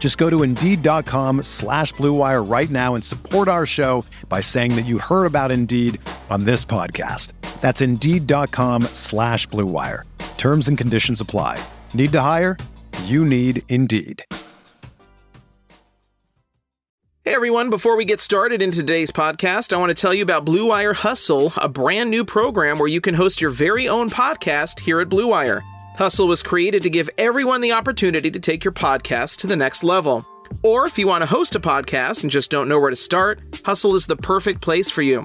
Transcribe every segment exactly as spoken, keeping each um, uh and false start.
Just go to Indeed.com slash Blue Wire right now and support our show by saying that you heard about Indeed on this podcast. That's Indeed.com slash Blue Wire. Terms and conditions apply. Need to hire? You need Indeed. Hey everyone, before we get started in today's podcast, I want to tell you about Blue Wire Hustle, a brand new program where you can host your very own podcast here at Blue Wire. Hustle was created to give everyone the opportunity to take your podcast to the next level. Or if you want to host a podcast and just don't know where to start, Hustle is the perfect place for you.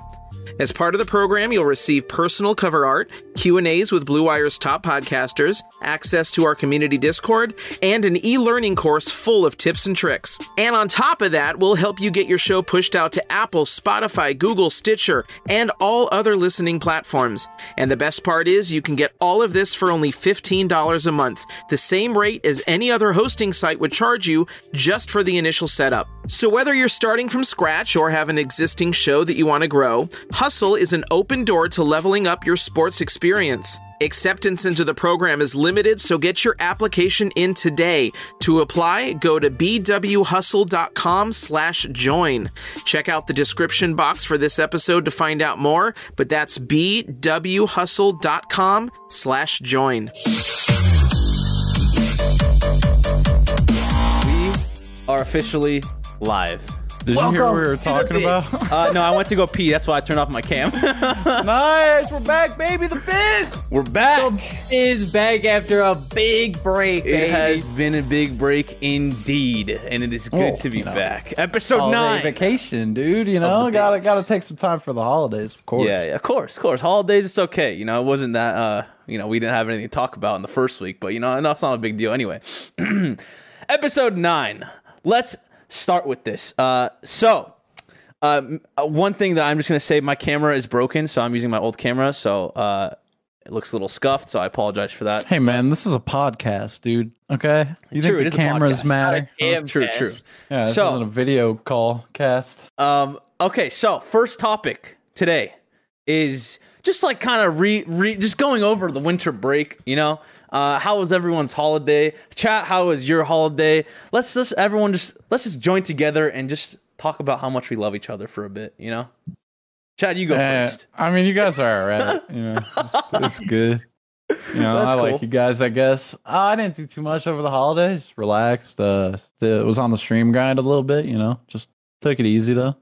As part of the program, you'll receive personal cover art, Q and A's with Blue Wire's top podcasters, access to our community Discord, and an e-learning course full of tips and tricks. And on top of that, we'll help you get your show pushed out to Apple, Spotify, Google, Stitcher, and all other listening platforms. And the best part is you can get all of this for only fifteen dollars a month, the same rate as any other hosting site would charge you just for the initial setup. So whether you're starting from scratch or have an existing show that you want to grow, Hustle is an open door to leveling up your sports experience. Acceptance into the program is limited, so get your application in today. To apply, go to bwhustle.com slash join. Check out the description box for this episode to find out more, but that's bwhustle.com slash join. We are officially live. Did Welcome you hear what we were talking about? uh, no, I went to go pee. That's why I turned off my cam. Nice. We're back, baby. The biz. We're back. The biz is back after a big break, baby. It has been a big break indeed, and it is good oh, to be you know. back. Episode Holiday nine. Vacation, dude. You know, gotta gotta take some time for the holidays, of course. Yeah, yeah, of course, of course. Holidays, it's okay. You know, it wasn't that. Uh, you know, we didn't have anything to talk about in the first week, but you know, that's not a big deal anyway. Episode nine. Let's. Start with this. Uh, so, um, one thing that I'm just going to say, my camera is broken, so I'm using my old camera, so uh, it looks a little scuffed, so I apologize for that. Hey, man, this is a podcast, dude, okay? You true, think the cameras matter? Oh, true, true. Yeah, this so, isn't a video call cast. Um, okay, so, first topic today is just like kind of re, re just going over the winter break, you know? Uh, how was everyone's holiday? Chat, how was your holiday? Let's just everyone just let's just join together and just talk about how much we love each other for a bit, you know? Chad, you go uh, first. I mean, you guys are alright. You know, it's, it's good. You know, That's I cool. like you guys, I guess. I didn't do too much over the holidays. Relaxed. Uh, was on the stream grind a little bit. You know, just took it easy though.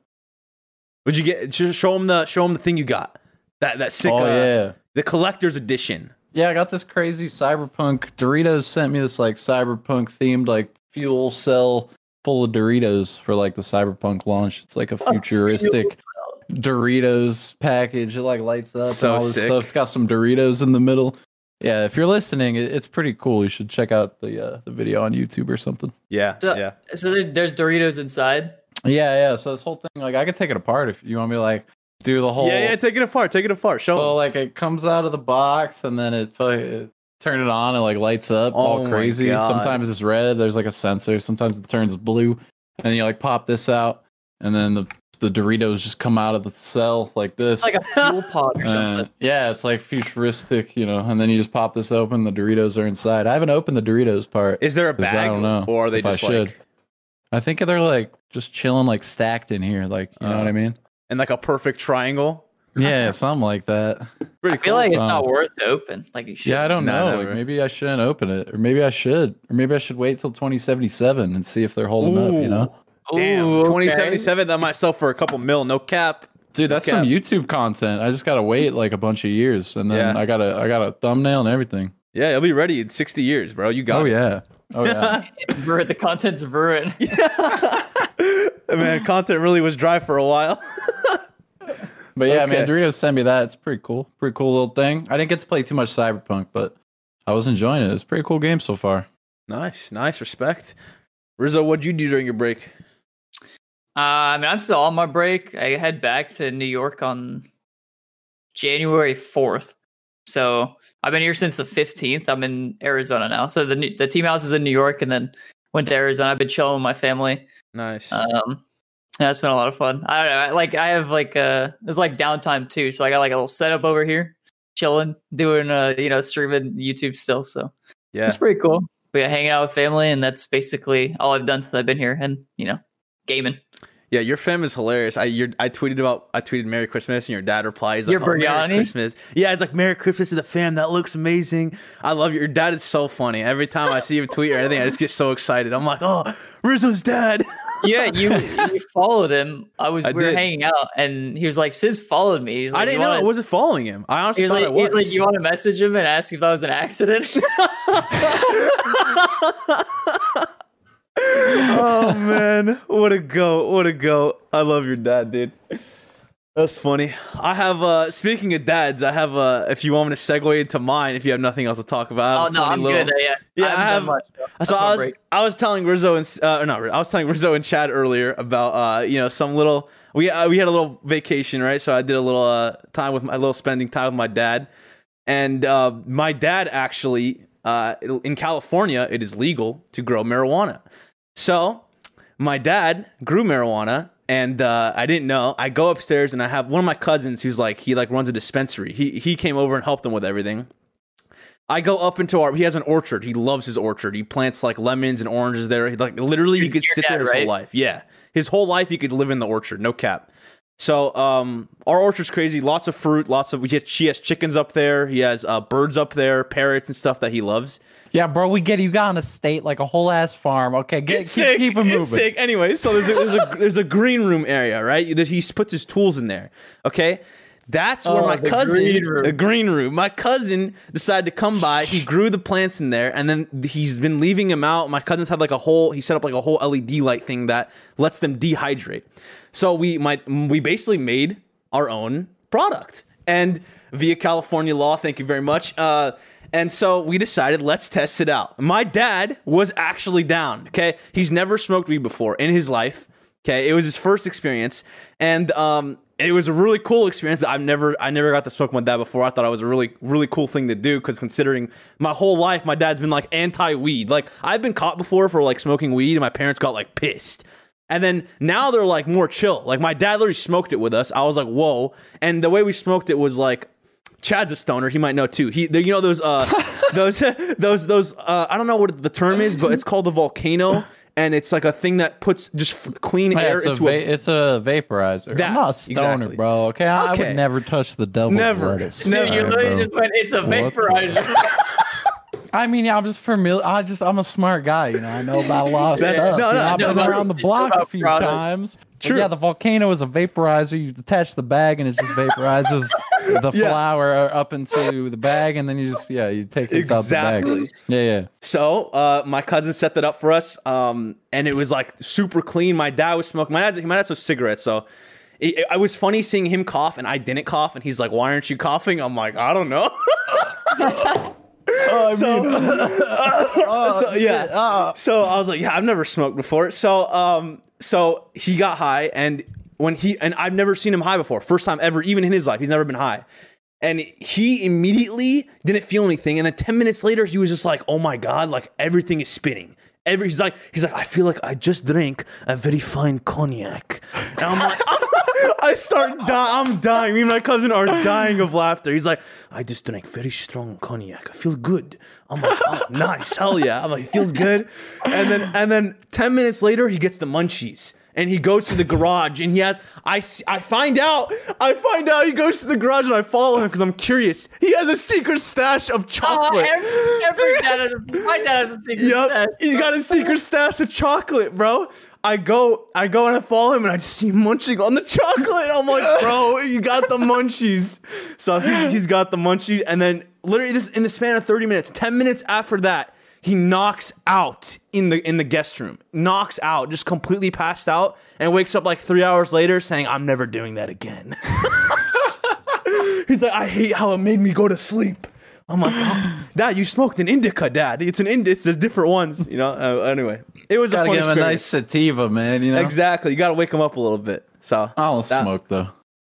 Would you get? Just show them the show them the thing you got. That that sick. Oh, uh, yeah. The collector's edition. Yeah, I got this crazy Cyberpunk. Doritos sent me this like Cyberpunk themed like fuel cell full of Doritos for like the Cyberpunk launch. It's like a futuristic oh, Doritos package. It like lights up so and all this sick. stuff. It's got some Doritos in the middle. Yeah, if you're listening, it's pretty cool. You should check out the uh, the video on YouTube or something. Yeah, so, yeah. So there's there's Doritos inside. Yeah, yeah. So this whole thing, like, I could take it apart if you want me, like. Do the whole yeah yeah take it apart take it apart show so like it comes out of the box and then it, it turn it on and like lights up oh all crazy. Sometimes it's red, there's like a sensor, sometimes it turns blue, and you like pop this out and then the the Doritos just come out of the cell like this, like a fuel pod or something. And yeah, it's like futuristic, you know, and then you just pop this open, the Doritos are inside. I haven't opened the Doritos part. Is there a bag? I don't know, or are they just I like I think they're like just chilling like stacked in here, like you uh, know what I mean. And like a perfect triangle. Yeah, something like that. Pretty I feel cool. like it's um, not worth to open. Like you should. Yeah, I don't no, know. Like maybe I shouldn't open it. Or maybe I should. Or maybe I should wait till twenty seventy-seven and see if they're holding Ooh. up, you know? Damn, Ooh, twenty seventy-seven, okay. That might sell for a couple mil. No cap. Dude, that's some YouTube content. I just gotta wait like a bunch of years, and then yeah. I got a I got a thumbnail and everything. Yeah, it'll be ready in sixty years, bro. You got. Oh it. yeah. Oh yeah. The content's ruined. Yeah. Man, content really was dry for a while. But yeah, okay. man, Doritos sent me that. It's pretty cool. Pretty cool little thing. I didn't get to play too much Cyberpunk, but I was enjoying it. It's a pretty cool game so far. Nice, nice, respect. Rizzo, what'd you do during your break? Uh, I mean, I'm still on my break. I head back to New York on January fourth. So I've been here since the fifteenth. I'm in Arizona now. So the the team house is in New York, and then went to Arizona. I've been chilling with my family. Nice. Um, yeah, it's been a lot of fun. I don't know. I, like I have like uh, it's like downtime too. So I got like a little setup over here, chilling, doing uh, you know, streaming YouTube still. So yeah, it's pretty cool. We are hanging out with family, and that's basically all I've done since I've been here. And you know, gaming. Yeah, your fam is hilarious. I your, I tweeted about I tweeted Merry Christmas, and your dad replies like, oh, Merry Christmas. Yeah, it's like Merry Christmas to the fam. That looks amazing. I love you. Your dad is so funny. Every time I see him tweet or anything, I just get so excited. I'm like, oh, Rizzo's dad. Yeah, you, you followed him. I was I we were did. hanging out, and he was like, "Sis followed me." He's like, I didn't know wanna... I wasn't following him. I honestly he was thought like, I was. He was like, you want to message him and ask if that was an accident? Oh man, what a go, what a go. I love your dad, dude. That's funny. I have uh speaking of dads, I have uh if you want me to segue into mine, if you have nothing else to talk about. Oh no, I'm little, good. Yeah, yeah, I, I have much, so, so I was break. I was telling Rizzo and uh or not I was telling Rizzo and Chad earlier about uh you know some little we uh, we had a little vacation, right? So I did a little uh time with my a little spending time with my dad, and uh my dad actually uh in California it is legal to grow marijuana. So my dad grew marijuana, and uh, I didn't know. I go upstairs, and I have one of my cousins who's like, he like runs a dispensary. He he came over and helped them with everything. I go up into our, he has an orchard. He loves his orchard. He plants like lemons and oranges there. He, like literally he could sit there his whole life. Yeah. His whole life he could live in the orchard. No cap. So um, our orchard's crazy. Lots of fruit. Lots of, he has chickens up there. He has uh, birds up there, parrots and stuff that he loves. Yeah, bro, we get you got an estate like a whole ass farm. Okay, get it's keep, sick. keep it moving. It's sick. Anyway, so there's a, there's a there's a green room area, right? He puts his tools in there. Okay, that's where oh, my the cousin, green the green room, my cousin decided to come by. He grew the plants in there, and then he's been leaving them out. My cousin's had like a whole, he set up like a whole L E D light thing that lets them dehydrate. So we my we basically made our own product, and via California law, thank you very much. Uh, And so we decided, let's test it out. My dad was actually down, okay? He's never smoked weed before in his life, okay? It was his first experience, and um, it was a really cool experience. I've never, I never got to smoke my dad before. I thought it was a really, really cool thing to do, because considering my whole life, my dad's been like anti-weed. Like, I've been caught before for like smoking weed, and my parents got like pissed. And then now they're like more chill. Like, my dad literally smoked it with us. I was like, whoa. And the way we smoked it was like, Chad's a stoner. He might know too. He, you know those, uh, those, those, those. Uh, I don't know what the term is, but it's called the volcano, and it's like a thing that puts just clean yeah, air it's into a, va- a. It's a vaporizer. That, I'm not a stoner, exactly. bro. Okay? okay, I would never touch the devil's never. lettuce. Never. You literally right, just went. It's a vaporizer. I mean, I'm just familiar. I just, I'm a smart guy, you know. I know about a lot of stuff. No, no, you know, I've no, been around the block a few product. times. True. Yeah, the volcano is a vaporizer. You detach the bag, and it just vaporizes the yeah. flower up into the bag, and then you just, yeah, you take it exactly. out the bag. Yeah, yeah. So uh, my cousin set that up for us, um, and it was like super clean. My dad was smoking. My dad, my dad smoked cigarettes, so. It, it, it was funny seeing him cough, and I didn't cough, and he's like, "Why aren't you coughing?" I'm like, "I don't know." Oh, I so, mean, uh, oh, so yeah. Uh, so I was like, yeah, I've never smoked before. So um, so he got high, and when he and I've never seen him high before. First time ever, even in his life, he's never been high. And he immediately didn't feel anything. And then ten minutes later, he was just like, "Oh my god, like everything is spinning." Every he's like, he's like, "I feel like I just drank a very fine cognac." And I'm like, I'm I start dying. I'm dying. Me and my cousin are dying of laughter. He's like, I just drank very strong cognac. I feel good. I'm like, oh, nice. Hell yeah. I'm like, it feels good. And then and then ten minutes later, he gets the munchies. And he goes to the garage. And he has, I, I find out, I find out he goes to the garage, and I follow him because I'm curious. He has a secret stash of chocolate. Oh, every, every dad has a, my dad has a secret yep. stash. He's got a secret stash of chocolate, bro. I go, I go and I follow him, and I just see him munching on the chocolate. I'm like, bro, you got the munchies. So he's, he's got the munchies, and then literally this in the span of thirty minutes, ten minutes after that, he knocks out in the in the guest room, knocks out, just completely passed out, and wakes up like three hours later saying, "I'm never doing that again." He's like, "I hate how it made me go to sleep." I'm like, oh, Dad, you smoked an indica, Dad. It's an ind- it's a different ones, you know. Uh, anyway, it was gotta a fun experience. Give him a nice sativa, man. You know exactly. You got to wake him up a little bit. So I don't that, smoke though.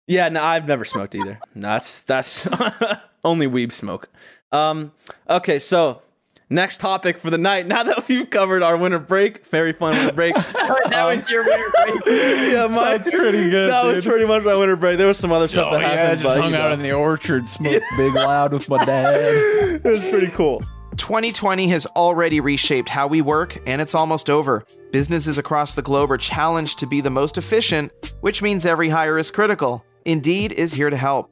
Yeah, no, I've never smoked either. No, that's that's only weeb smoke. Um, okay, so next topic for the night. Now that we've covered our winter break, very fun winter break. That um, was your winter break. Yeah, mine's pretty good. That dude. was pretty much my winter break. There was some other stuff Yo, that yeah, happened. I just hung out know. in the orchard, smoked big loud with my dad. It was pretty cool. twenty twenty has already reshaped how we work, and it's almost over. Businesses across the globe are challenged to be the most efficient, which means every hire is critical. Indeed is here to help.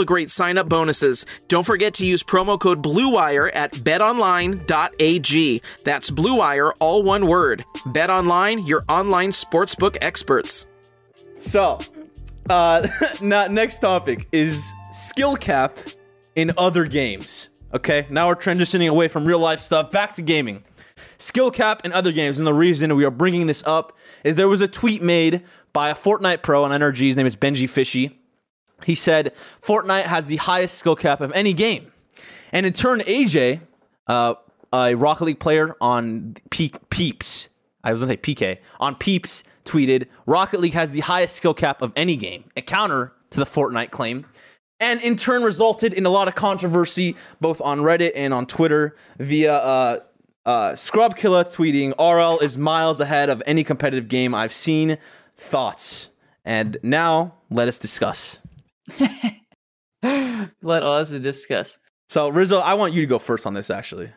The great sign-up bonuses. Don't forget to use promo code BLUEWIRE at bet online dot a g. That's BLUEWIRE, all one word. BetOnline, your online sportsbook experts. So, uh, next topic is skill cap in other games. Okay, now we're transitioning away from real-life stuff back to gaming. Skill cap in other games, and the reason we are bringing this up is there was a tweet made by a Fortnite pro on N R G. His name is Benji Fishy. He said, Fortnite has the highest skill cap of any game. And in turn, A J, uh, a Rocket League player on Pe- Peeps, I was going to say P K, on Peeps tweeted, Rocket League has the highest skill cap of any game, a counter to the Fortnite claim. And in turn resulted in a lot of controversy, both on Reddit and on Twitter, via uh, uh, Scrub Killer tweeting, R L is miles ahead of any competitive game I've seen. Thoughts? And now, let us discuss. Let us discuss. So Rizzo, I want you to go first on this, actually.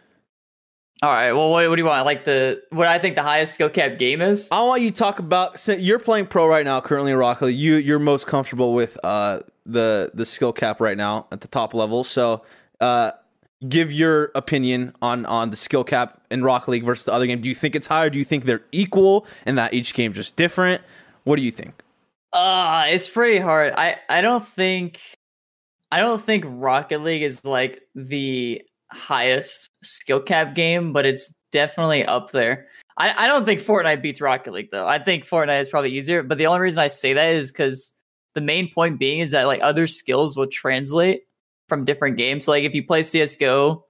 All right. Well, what, what do you want? Like the what I think the highest skill cap game is. I want you to talk about. So you're playing pro right now, currently in Rocket League. You you're most comfortable with uh the the skill cap right now at the top level. So uh, give your opinion on on the skill cap in Rocket League versus the other game. Do you think it's higher? Do you think they're equal and that each game's just different? What do you think? Uh, it's pretty hard. I, I don't think I don't think Rocket League is like the highest skill cap game, but it's definitely up there. I, I don't think Fortnite beats Rocket League though. I think Fortnite is probably easier, but the only reason I say that is because the main point being is that like other skills will translate from different games. So, like if you play C S G O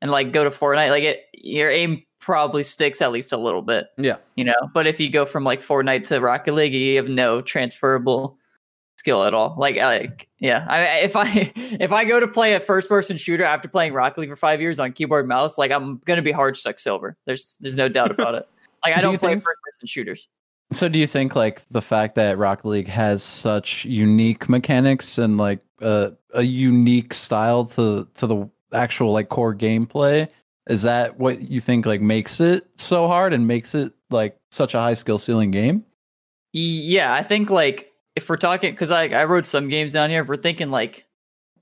and like go to Fortnite, like it your aim probably sticks at least a little bit. Yeah. You know, but if you go from like Fortnite to Rocket League, you have no transferable skill at all. Like, like yeah, I, if I if I go to play a first person shooter after playing Rocket League for five years on keyboard and mouse, like I'm going to be hard stuck silver. There's there's no doubt about it. Like, I do don't play think, first-person shooters. So do you think, like, the fact that Rocket League has such unique mechanics and, like, uh, a unique style to to the actual, like, core gameplay, is that what you think, like, makes it so hard and makes it, like, such a high skill ceiling game? Yeah, I think, like, if we're talking... Because I, I wrote some games down here. If we're thinking, like,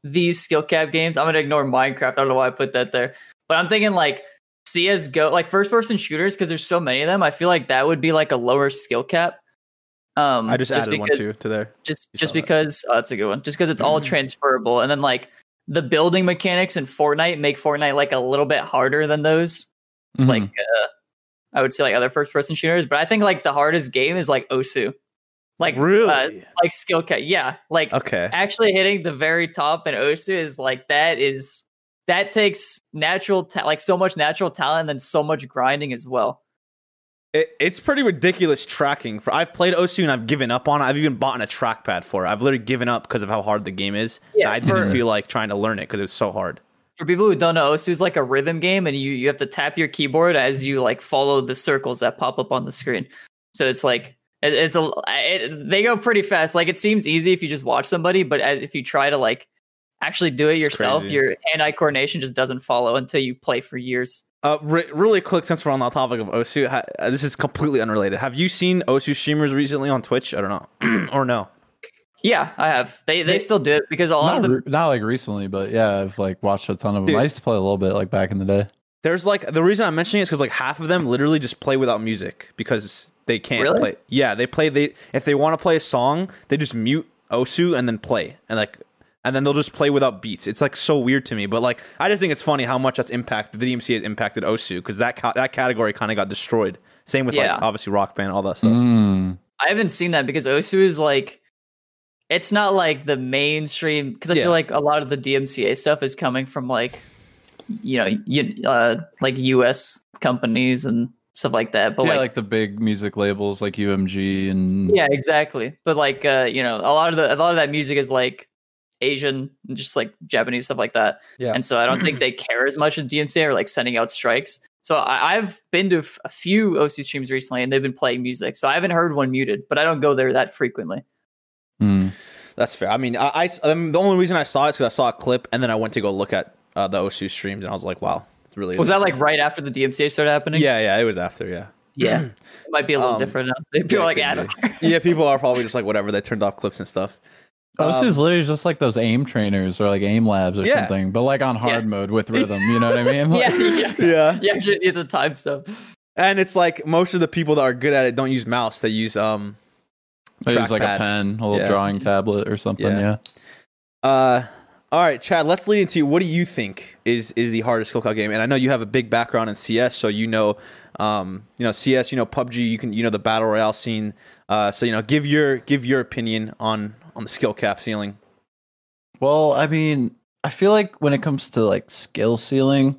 these skill cap games... I'm going to ignore Minecraft. I don't know why I put that there. But I'm thinking, like... C S G O, like first-person shooters, because there's so many of them. I feel like that would be like a lower skill cap. Um, I just, just added because, one too to there. Just, you just because that. Oh, that's a good one. Just because it's all transferable, and then like the building mechanics in Fortnite make Fortnite like a little bit harder than those. Mm-hmm. Like uh, I would say like other first-person shooters, but I think like the hardest game is like Osu. Like really, uh, like skill cap. Yeah, like okay. Actually hitting the very top in Osu is like that is. That takes natural, ta- like so much natural talent and so much grinding as well. It, it's pretty ridiculous tracking. For I've played Osu and I've given up on it. I've even bought a trackpad for it. I've literally given up because of how hard the game is. Yeah, I didn't for, feel like trying to learn it because it was so hard. For people who don't know, Osu is like a rhythm game, and you, you have to tap your keyboard as you like follow the circles that pop up on the screen. So it's like, it, it's a it, they go pretty fast. Like it seems easy if you just watch somebody, but as, if you try to like, actually do it it's yourself. Crazy. Your hand-eye coordination just doesn't follow until you play for years. Uh, re- really quick, since we're on the topic of Osu, ha- this is completely unrelated. Have you seen Osu streamers recently on Twitch? I don't know. Or no? Yeah, I have. They they, they still do it because a lot of them... Re- not like recently, but yeah, I've like watched a ton of them. Dude, I used to play a little bit like back in the day. There's like... The reason I'm mentioning it is because like half of them literally just play without music because they can't really? play. Yeah, they play... They If they want to play a song, they just mute Osu and then play. And like... And then they'll just play without beats. It's like so weird to me, but like I just think it's funny how much that's impacted the D M C has impacted Osu because that ca- that category kind of got destroyed. Same with yeah. like obviously Rock Band, all that stuff. Mm. I haven't seen that because Osu is like it's not like the mainstream because I yeah. feel like a lot of the D M C A stuff is coming from like you know you, uh, like U S companies and stuff like that. But yeah, like, like the big music labels like U M G and yeah, exactly. But like uh, you know a lot of the a lot of that music is like. Asian and just like Japanese stuff like that. Yeah. And so I don't think they care as much as D M C A or like sending out strikes. So I, I've been to a few Osu streams recently and they've been playing music. So I haven't heard one muted, but I don't go there that frequently. Mm. That's fair. I mean, I, I um, the only reason I saw it is because I saw a clip and then I went to go look at uh, the Osu streams and I was like, wow, it's really. Was that like right after the D M C A started happening? Yeah, yeah, it was after, yeah. Yeah, it might be a little um, different now. People yeah, are like, yeah, I don't care. Yeah, people are probably just like, whatever, they turned off clips and stuff. Osu is um, literally just like those aim trainers or like aim labs or yeah. something, but like on hard yeah. mode with rhythm. You know what I mean? Like, yeah, yeah, yeah. It's a time stuff, and it's like most of the people that are good at it don't use mouse; they use um, they use like pad. a pen, a little yeah. drawing tablet or something. Yeah. yeah. Uh, all right, Chad. Let's lead into what do you think is is the hardest skill cap game? And I know you have a big background in C S, so you know, um, you know C S, you know P U B G, you can you know the battle royale scene. Uh, so you know, give your give your opinion on. on the skill cap ceiling. Well, I mean, I feel like when it comes to like skill ceiling,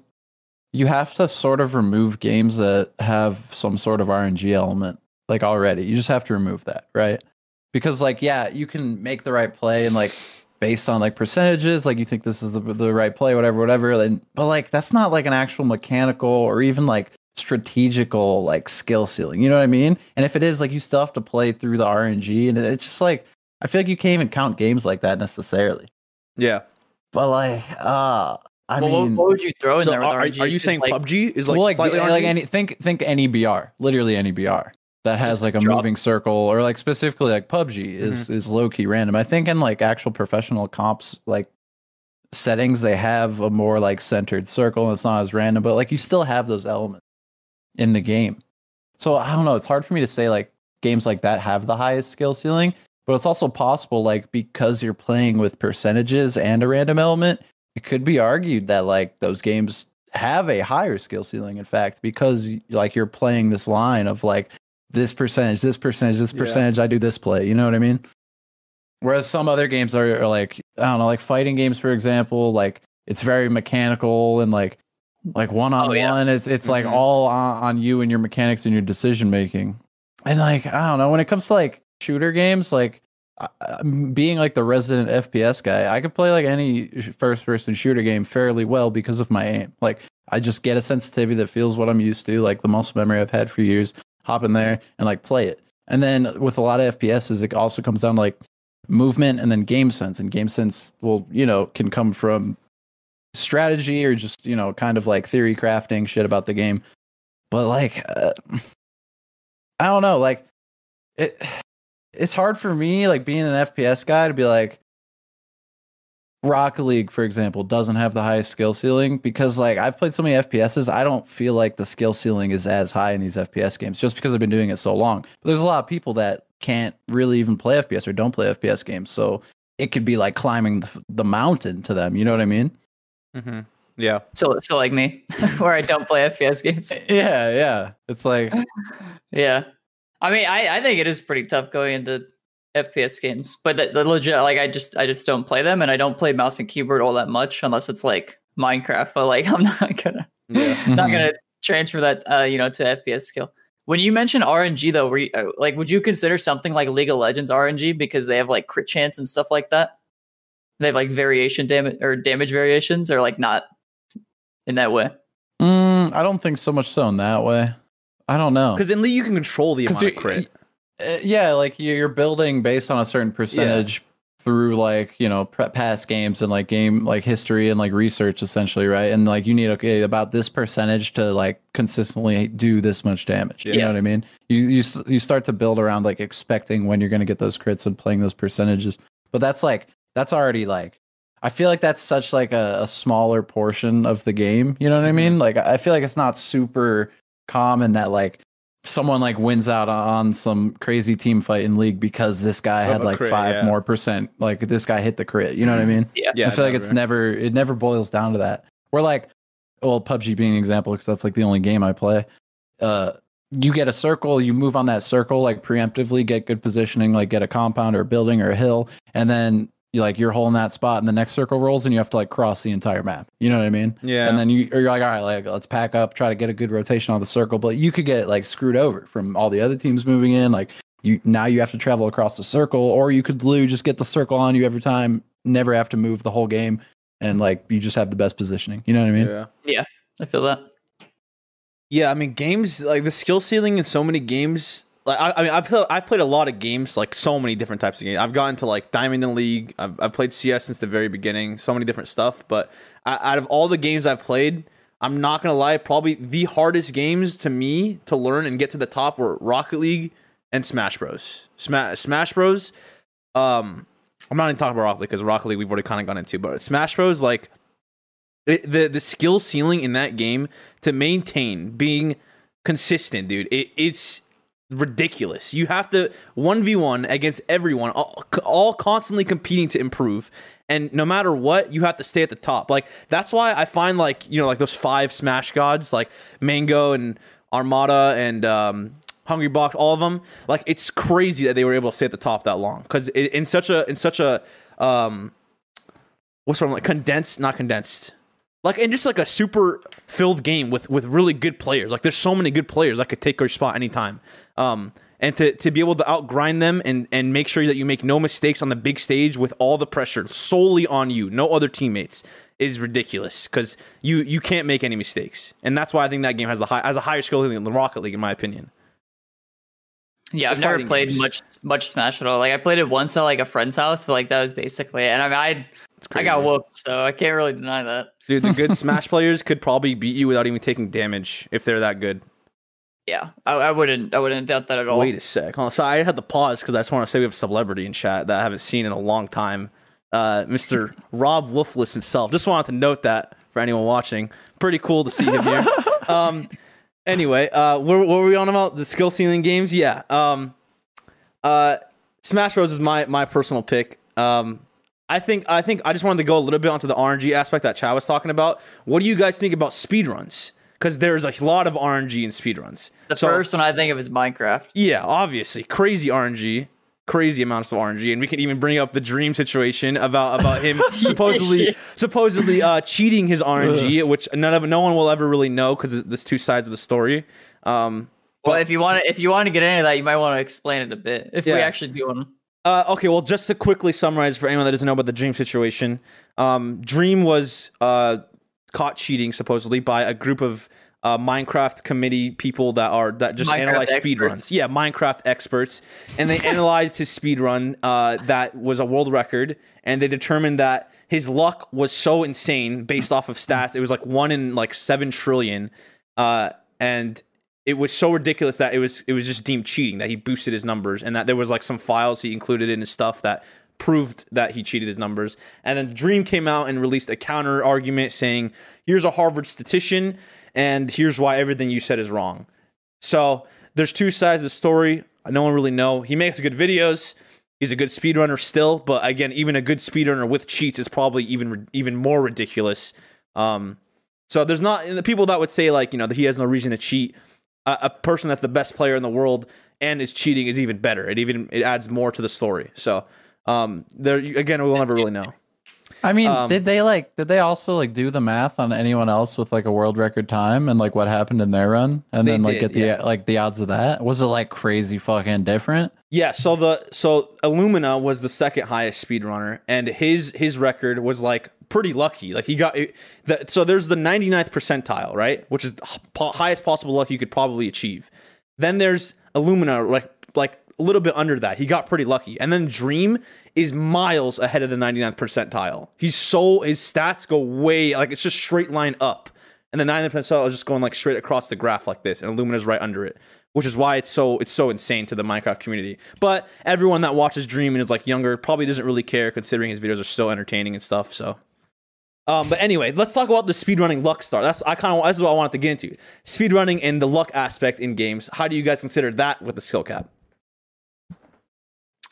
you have to sort of remove games that have some sort of R N G element like already. You just have to remove that, right? Because like, yeah, you can make the right play and like based on like percentages, like you think this is the the right play, whatever, whatever. And, but like, that's not like an actual mechanical or even like strategical like skill ceiling. You know what I mean? And if it is like, you still have to play through the R N G and it's just like, I feel like you can't even count games like that necessarily. Yeah. But like, uh, I well, mean... What would you throw in so there with are, R N G? Are you saying like, P U B G is like well, like, slightly like any think, think any B R, literally any B R that has just like a drops. moving circle or like specifically like P U B G is, mm-hmm. is low-key random. I think in like actual professional comps like settings, they have a more like centered circle and it's not as random, but like you still have those elements in the game. So I don't know. It's hard for me to say like games like that have the highest skill ceiling. But it's also possible, like, because you're playing with percentages and a random element, it could be argued that, like, those games have a higher skill ceiling, in fact, because, like, you're playing this line of, like, this percentage, this percentage, this percentage, yeah. I do this play. You know what I mean? Whereas some other games are, are, like, I don't know, like, fighting games, for example, like, it's very mechanical and, like, like one-on-one. Oh, yeah. It's, it's mm-hmm. like, all on, on you and your mechanics and your decision-making. And, like, I don't know, when it comes to, like, shooter games, like uh, being like the resident F P S guy, I could play like any first person shooter game fairly well because of my aim. Like I just get a sensitivity that feels what I'm used to, like the muscle memory I've had for years. hop in there and like play it. And then with a lot of F P Ss, it also comes down to like movement and then game sense. And game sense will, you know, can come from strategy or just, you know, kind of like theory crafting shit about the game. But like, uh, I don't know, like it, it's hard for me, like being an F P S guy, to be like, Rocket League, for example, doesn't have the highest skill ceiling because like I've played so many F P Ss, I don't feel like the skill ceiling is as high in these F P S games just because I've been doing it so long. But there's a lot of people that can't really even play F P S or don't play F P S games. So it could be like climbing the, the mountain to them. You know what I mean? Mm-hmm. Yeah. So, so like me, where I don't play F P S games. Yeah, yeah. It's like... yeah. I mean, I, I think it is pretty tough going into F P S games, but the, the legit, like I just I just don't play them, and I don't play mouse and keyboard all that much unless it's like Minecraft. But like I'm not gonna yeah. mm-hmm. not gonna transfer that uh, you know, to F P S skill. When you mention R N G though, were you, like would you consider something like League of Legends R N G because they have like crit chance and stuff like that? They have like variation damage or damage variations, or like not in that way. Mm, I don't think so much so in that way. I don't know, because in League you can control the amount of crit. You, Yeah, like you're building based on a certain percentage yeah. through like, you know, past games and like game like history and like research essentially, right? And like you need okay about this percentage to like consistently do this much damage. Yeah. You know what I mean? You you you start to build around like expecting when you're going to get those crits and playing those percentages. But that's like that's already like I feel like that's such like a, a smaller portion of the game, you know what I mean? Like I feel like it's not super common that like someone like wins out on some crazy team fight in League because this guy had like crit, five yeah. more percent. Like this guy hit the crit. You know what I mean? Yeah. yeah I feel never. like it's never, it never boils down to that. We're like, well, P U B G being an example, because that's like the only game I play. Uh, you get a circle, you move on that circle, like preemptively get good positioning, like get a compound or a building or a hill. And then you like, you're holding that spot and the next circle rolls and you have to like cross the entire map. You know what I mean? Yeah. And then you, you're like, all right, like let's pack up, try to get a good rotation on the circle. But you could get like screwed over from all the other teams moving in. Like you, now you have to travel across the circle, or you could literally just get the circle on you every time, never have to move the whole game. And like, you just have the best positioning. You know what I mean? Yeah. Yeah. I feel that. Yeah. I mean, games like the skill ceiling in so many games, like I, I mean, I play, I've played a lot of games, like so many different types of games. I've gotten to like Diamond in League. I've, I've played C S since the very beginning. So many different stuff. But I, out of all the games I've played, I'm not going to lie, probably the hardest games to me to learn and get to the top were Rocket League and Smash Bros. Smash, Smash Bros. Um, I'm not even talking about Rocket League because Rocket League we've already kind of gone into. But Smash Bros, like it, the, the skill ceiling in that game to maintain being consistent, dude, it, it's... ridiculous. You have to one v one against everyone, all, all constantly competing to improve, and no matter what you have to stay at the top. Like that's why I find like, you know, like those five Smash gods like Mango and Armada and um Hungry Box, all of them, like it's crazy that they were able to stay at the top that long, because in such a in such a um what's wrong like condensed not condensed Like, and just like a super filled game with, with really good players. Like, there's so many good players that could take your spot anytime. Um, and to, to be able to outgrind them and, and make sure that you make no mistakes on the big stage with all the pressure solely on you, no other teammates, is ridiculous. Because you, you can't make any mistakes. And that's why I think that game has, the high, has a higher skill than the Rocket League, in my opinion. Yeah, I've never played games. much much Smash at all. Like, I played it once at, like, a friend's house, but, like, that was basically it. And I mean, I... Crazy, I got whooped, so I can't really deny that. Dude, the good Smash players could probably beat you without even taking damage if they're that good. Yeah, I, I wouldn't I wouldn't doubt that at all. Wait a sec. Hold on, so I had to pause because I just want to say we have a celebrity in chat that I haven't seen in a long time. Uh, Mister Rob Wolfless himself. Just wanted to note that for anyone watching. Pretty cool to see him here. um, anyway, uh, what, what were we on about? The skill ceiling games? Yeah. Um, uh, Smash Bros. is my, my personal pick. Um... I think I think I just wanted to go a little bit onto the R N G aspect that Chad was talking about. What do you guys think about speedruns? Because there's a lot of R N G in speedruns. The so, first one I think of is Minecraft. Yeah, obviously. Crazy R N G. Crazy amounts of R N G. And we can even bring up the Dream situation about, about him supposedly supposedly uh, cheating his R N G, which none of no one will ever really know because there's two sides of the story. Um, well, but, if you want to if you want to get into that, you might want to explain it a bit. If yeah. we actually do want to. Uh, okay, well, just to quickly summarize for anyone that doesn't know about the Dream situation, um, Dream was uh, caught cheating supposedly by a group of uh, Minecraft committee people that are that just Minecraft analyze speedruns. Yeah, Minecraft experts. And they analyzed his speedrun uh, that was a world record. And they determined that his luck was so insane based off of stats. It was like one in like seven trillion. Uh, and it was so ridiculous that it was it was just deemed cheating, that he boosted his numbers, and that there was like some files he included in his stuff that proved that he cheated his numbers. And then Dream came out and released a counter argument saying, here's a Harvard statistician, and here's why everything you said is wrong. So there's two sides of the story. No one really know. He makes good videos. He's a good speedrunner still. But again, even a good speedrunner with cheats is probably even even more ridiculous. Um, so there's not the people that would say, like, you know, that he has no reason to cheat. Uh, a person that's the best player in the world and is cheating is even better. It even it adds more to the story. So um, there again, we'll never really know. I mean, um, did they like? Did they also like do the math on anyone else with like a world record time and like what happened in their run, and then like did, get the yeah. like the odds of that? Was it like crazy fucking different? Yeah. So the so Illumina was the second highest speedrunner, and his his record was like pretty lucky. Like he got that. So there's the ninety-ninth percentile, right, which is the highest possible luck you could probably achieve. Then there's Illumina, like like. a little bit under that. He got pretty lucky. And then Dream is miles ahead of the ninety-ninth percentile. He's so his stats go way, like it's just straight line up, and the ninety-ninth percentile is just going like straight across the graph like this, and Illumina's right under it, which is why it's so it's so insane to the Minecraft community. But everyone that watches Dream and is like younger probably doesn't really care, considering his videos are so entertaining and stuff. So um but anyway, let's talk about the speedrunning luck star. That's I kind of that's what I wanted to get into. Speedrunning and the luck aspect in games. How do you guys consider that with the skill cap?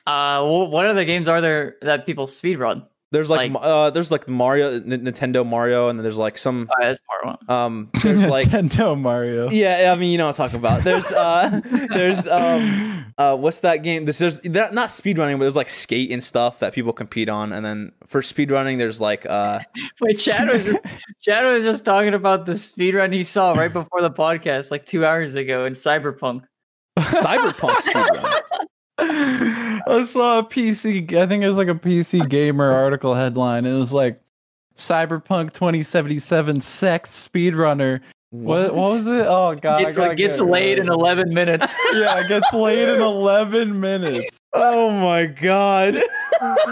Uh, what other games are there that people speedrun? There's like, like uh, there's like Mario, N- Nintendo Mario, and then there's like some. Uh, that's part one. Um, there's like Nintendo Mario. Yeah, I mean, you know what I'm talking about. There's uh, there's um, uh, what's that game? This there's that, not speedrunning, but there's like skate and stuff that people compete on, and then for speedrunning, there's like uh. Wait, Chad was Chad was just talking about the speedrun he saw right before the podcast, like two hours ago, in Cyberpunk. Cyberpunk speedrun. I saw a P C, I think it was like a P C Gamer article headline. It was like Cyberpunk twenty seventy-seven sex speedrunner. What? What, what was it? Oh, God. It's like, gets get laid it. in eleven minutes. Yeah, it gets laid in eleven minutes. Oh, my God.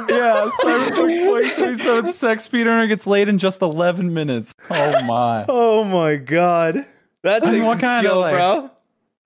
Yeah, Cyberpunk twenty seventy-seven sex speedrunner gets laid in just eleven minutes. Oh, my. Oh, my God. That takes what kind skill, of, like, bro.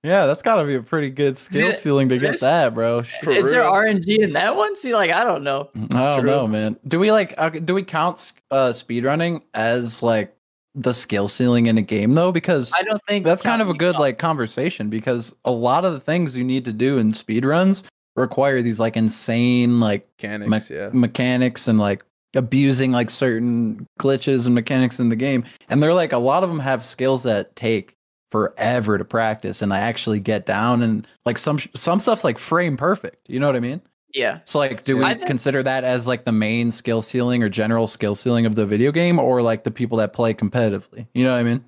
Yeah, that's gotta be a pretty good skill ceiling to get that, bro. For is real. There R N G in that one? See, like, I don't know. I don't True. know, man. Do we like? Uh, do we count uh, speedrunning as like the skill ceiling in a game though? Because I don't think that's kind of a good like conversation, because a lot of the things you need to do in speedruns require these like insane like mechanics, me- yeah. mechanics, and like abusing like certain glitches and mechanics in the game, and they're like a lot of them have skills that take forever to practice and I actually get down, and like some some stuff's like frame perfect, you know what I mean? Yeah. So like, do we consider that as like the main skill ceiling or general skill ceiling of the video game, or like the people that play competitively, you know what I mean?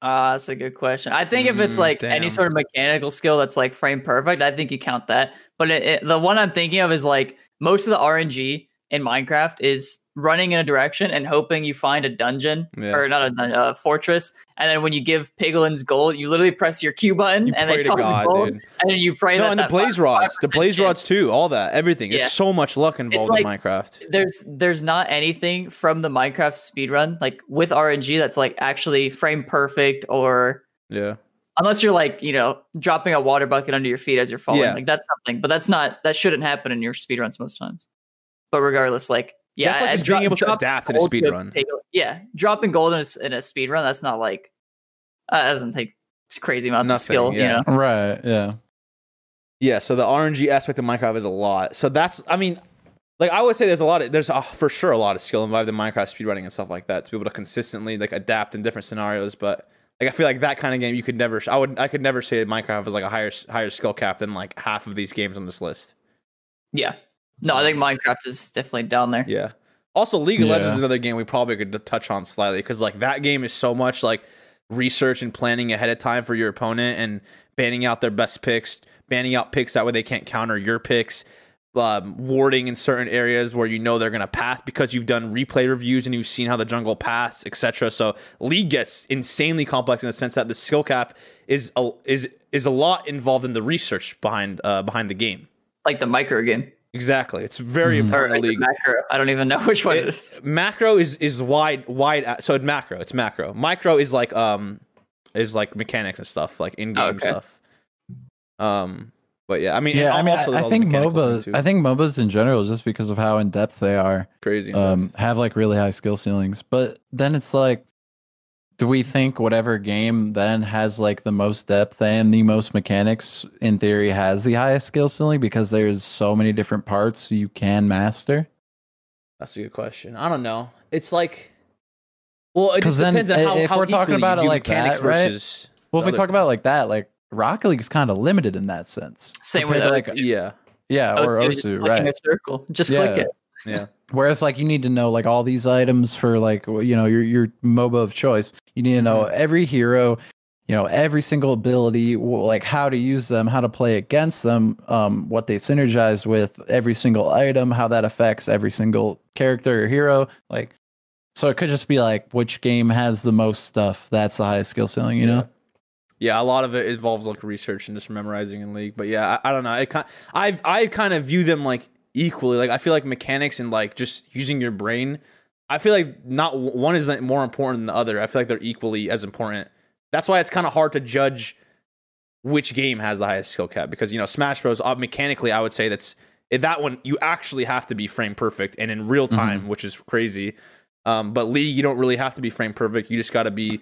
Uh that's a good question. I think mm, if it's like damn. any sort of mechanical skill that's like frame perfect, I think you count that. But it, it, the one I'm thinking of is like most of the R N G in Minecraft is running in a direction and hoping you find a dungeon yeah. or not a, a fortress, and then when you give piglins gold, you literally press your Q button, you and they toss God, gold, dude. and then you pray. No, that and that the blaze rods, the blaze shit. rods too, all that, everything. Yeah. There's so much luck involved like, in Minecraft. There's there's not anything from the Minecraft speedrun like with R N G that's like actually frame perfect, or yeah. Unless you're like, you know, dropping a water bucket under your feet as you're falling, yeah. like that's something. But that's not that shouldn't happen in your speedruns most times. But regardless, like, yeah, that's like just dro- being able to adapt in a speedrun. Yeah, dropping gold in a, in a speedrun, that's not like, uh, that doesn't take crazy amounts Nothing, of skill, yeah. you know? Right, yeah. Yeah, so the R N G aspect of Minecraft is a lot. So that's, I mean, like, I would say there's a lot of, there's uh, for sure a lot of skill involved in Minecraft speedrunning and stuff like that, to be able to consistently, like, adapt in different scenarios. But, like, I feel like that kind of game, you could never, I would, I could never say Minecraft is, like, a higher, higher skill cap than, like, half of these games on this list. Yeah. No, I think Minecraft is definitely down there. Yeah. Also, League of yeah. Legends is another game we probably could touch on slightly, because like that game is so much like research and planning ahead of time for your opponent, and banning out their best picks, banning out picks that way they can't counter your picks. um, warding in certain areas where you know they're going to path because you've done replay reviews and you've seen how the jungle paths, et cetera. So League gets insanely complex in the sense that the skill cap is a, is is a lot involved in the research behind uh, behind the game. Like the micro game. Exactly. It's very mm. important. League. Macro. I don't even know which one it, it is. Macro is, is wide, wide. So it's macro, it's macro. Micro is like, um, is like mechanics and stuff, like in game oh, okay. stuff. Um, but yeah, I mean, yeah, I mean, I, I think MOBAs, I think MOBAs in general, just because of how in depth they are, crazy, um, have like really high skill ceilings. But then it's like, do we think whatever game then has like the most depth and the most mechanics in theory has the highest skill ceiling because there's so many different parts you can master? That's a good question. I don't know. It's like, well, it just depends on how, if how we're talking about it like that, right? Well, if we talk thing. about like that, like Rocket League is kind of limited in that sense. Same way, like yeah, yeah, oh, or Osu, right? A circle. Just yeah. click it. Yeah. Whereas, like, you need to know like all these items for like you know your your MOBA of choice. You need to know every hero, you know every single ability, like how to use them, how to play against them, um, what they synergize with, every single item, how that affects every single character or hero. Like, so it could just be like which game has the most stuff. That's the highest skill ceiling, you yeah. know. Yeah, a lot of it involves like research and just memorizing in League. But yeah, I, I don't know. I kind I I kind of view them like. Equally, like I feel like mechanics and like just using your brain, I feel like not one is more important than the other. I feel like they're equally as important. That's why it's kind of hard to judge which game has the highest skill cap because you know Smash Bros. Uh, mechanically, I would say that's that one you actually have to be frame perfect and in real time, mm-hmm. which is crazy. Um, but League, you don't really have to be frame perfect. You just got to be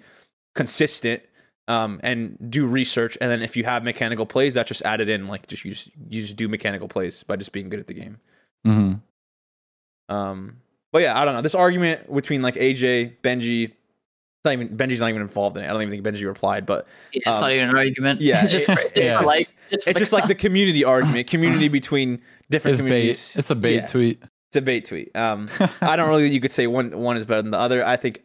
consistent um, and do research. And then if you have mechanical plays, that's just added in. Like just you just you just do mechanical plays by just being good at the game. Mm-hmm. Um, but yeah, I don't know. This argument between like A J, Benji, not even Benji's not even involved in it. I don't even think Benji replied, but yeah, it's um, not even an argument. Yeah, it's just it, yeah. like just it's just like the community argument, community between different it's communities. Bait. It's a bait yeah. tweet. It's a bait tweet. Um, I don't really think you could say one one is better than the other. I think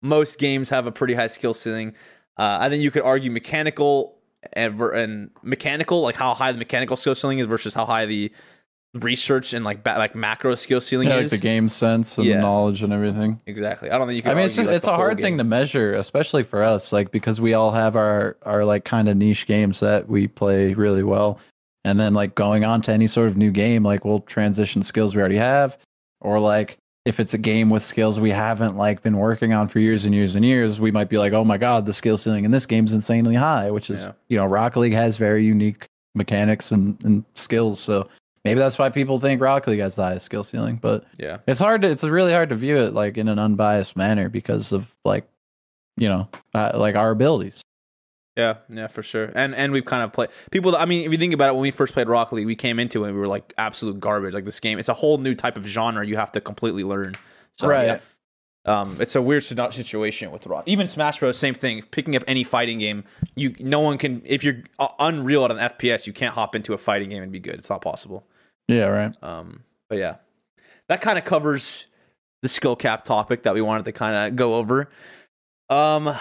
most games have a pretty high skill ceiling. Uh, I think you could argue mechanical and, and mechanical, like how high the mechanical skill ceiling is versus how high the research and like ba- like macro skill ceiling yeah, is. Like the game sense and yeah. the knowledge and everything. Exactly. I don't think you can. I mean, it's just, like it's a hard game. thing to measure, especially for us, like because we all have our our like kind of niche games that we play really well, and then like going on to any sort of new game, like we'll transition skills we already have, or like if it's a game with skills we haven't like been working on for years and years and years, we might be like, oh my god, the skill ceiling in this game is insanely high, which is yeah. you know Rocket League has very unique mechanics and, and skills, so. Maybe that's why people think Rocket League has the highest skill ceiling, but yeah, it's hard to, it's really hard to view it like in an unbiased manner because of like, you know, uh, like our abilities. Yeah, yeah, for sure. And and we've kind of played people. I mean, if you think about it, when we first played Rocket League, we came into it and we were like absolute garbage. Like this game, it's a whole new type of genre you have to completely learn. So, right. Yeah. Um, it's a weird situation with Rock. Even Smash Bros, same thing. Picking up any fighting game, you no one can. If you're unreal at an F P S, you can't hop into a fighting game and be good. It's not possible. Yeah, right. Um, but yeah, that kind of covers the skill cap topic that we wanted to kind of go over. Um,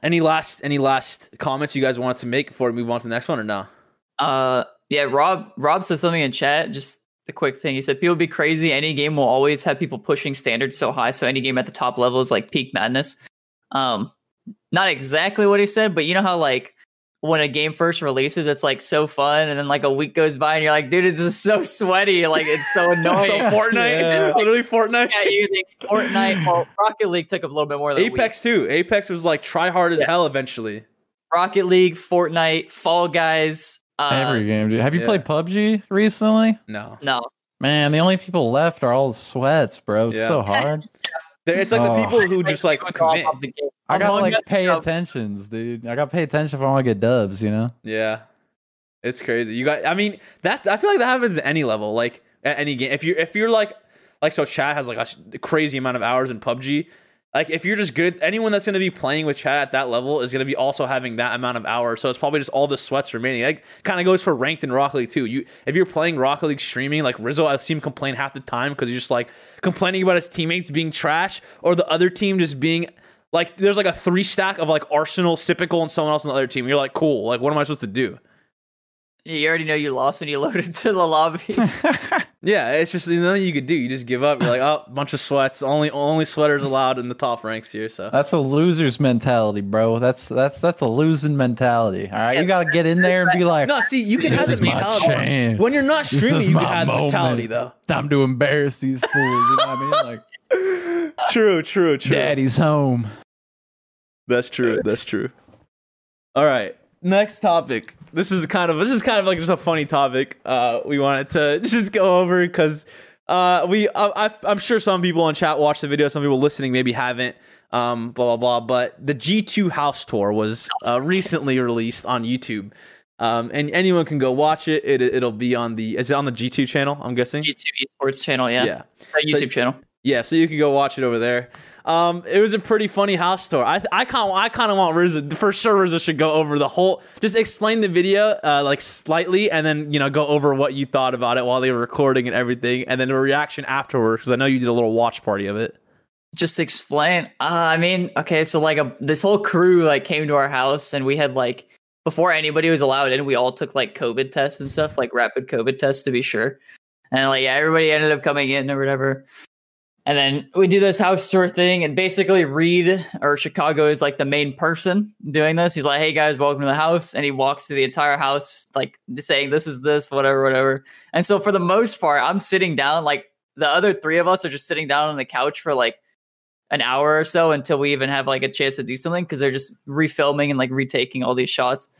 any last any last comments you guys wanted to make before we move on to the next one, or no? Uh, yeah. Rob Rob said something in chat. Just. The quick thing he said, people be crazy. Any game will always have people pushing standards so high. So any game at the top level is like peak madness. Um, not exactly what he said, but you know how like when a game first releases, it's like so fun, and then like a week goes by, and you're like, dude, this is so sweaty. Like it's so annoying. So Fortnite, yeah. literally Fortnite. Yeah, you think Fortnite? Well, Rocket League took up a little bit more. Than Apex too. Apex was like try hard as yeah. hell. Eventually, Rocket League, Fortnite, Fall Guys. Uh, Every game, dude. Have you yeah. played P U B G recently? No. No. Man, the only people left are all the sweats, bro. It's yeah. so hard. It's like oh. the people who just like commit. I gotta like pay attentions, dude. I gotta pay attention if I want to get dubs, you know? Yeah. It's crazy. You got I mean, that I feel like that happens at any level, like at any game. If you if you're like like so Chad has like a crazy amount of hours in P U B G. Like, if you're just good, anyone that's going to be playing with Chad at that level is going to be also having that amount of hours. So it's probably just all the sweats remaining. That kind of goes for ranked in Rocket League, too. You, if you're playing Rocket League streaming, like Rizzo, I've seen him complain half the time because he's just, like, complaining about his teammates being trash or the other team just being, like, there's, like, a three stack of, like, Arsenal, Sipical, and someone else on the other team. You're like, cool. Like, what am I supposed to do? You already know you lost when you loaded to the lobby. Yeah, it's just you know you could do. You just give up. You're like, oh, bunch of sweats. Only only sweaters allowed in the top ranks here. So that's a loser's mentality, bro. That's that's that's a losing mentality. All right, yeah, you gotta get in there and be like, no, see, you can this have this mentality when you're not streaming. You can have moment. The mentality though. Time to embarrass these fools. You know what I mean? Like, true, true, true. Daddy's home. That's true. That's true. All right. Next topic. This is kind of this is kind of like just a funny topic. Uh, we wanted to just go over because uh, we I, I, I'm sure some people on chat watched the video, some people listening maybe haven't. Um, blah blah blah. But the G two house tour was uh, recently released on YouTube, um, and anyone can go watch it. it. It'll be on the is it on the G two channel? I'm guessing G two eSports channel. Yeah, yeah, uh, YouTube so, channel. Yeah, so you can go watch it over there. Um, it was a pretty funny house tour. I I kind I kind of want Rizzo for sure. Rizzo should go over the whole, just explain the video uh, like slightly, and then you know go over what you thought about it while they were recording and everything, and then the reaction afterwards because I know you did a little watch party of it. Just explain. Uh, I mean, okay, so like a, this whole crew like came to our house and we had like before anybody was allowed in, we all took like COVID tests and stuff, like rapid COVID tests to be sure, and like yeah, everybody ended up coming in or whatever. And then we do this house tour thing, and basically Reed or Chicago is like the main person doing this. He's like, "Hey guys, welcome to the house," and he walks through the entire house, like saying, "This is this, whatever, whatever." And so for the most part, I'm sitting down. Like the other three of us are just sitting down on the couch for like an hour or so until we even have like a chance to do something because they're just refilming and like retaking all these shots.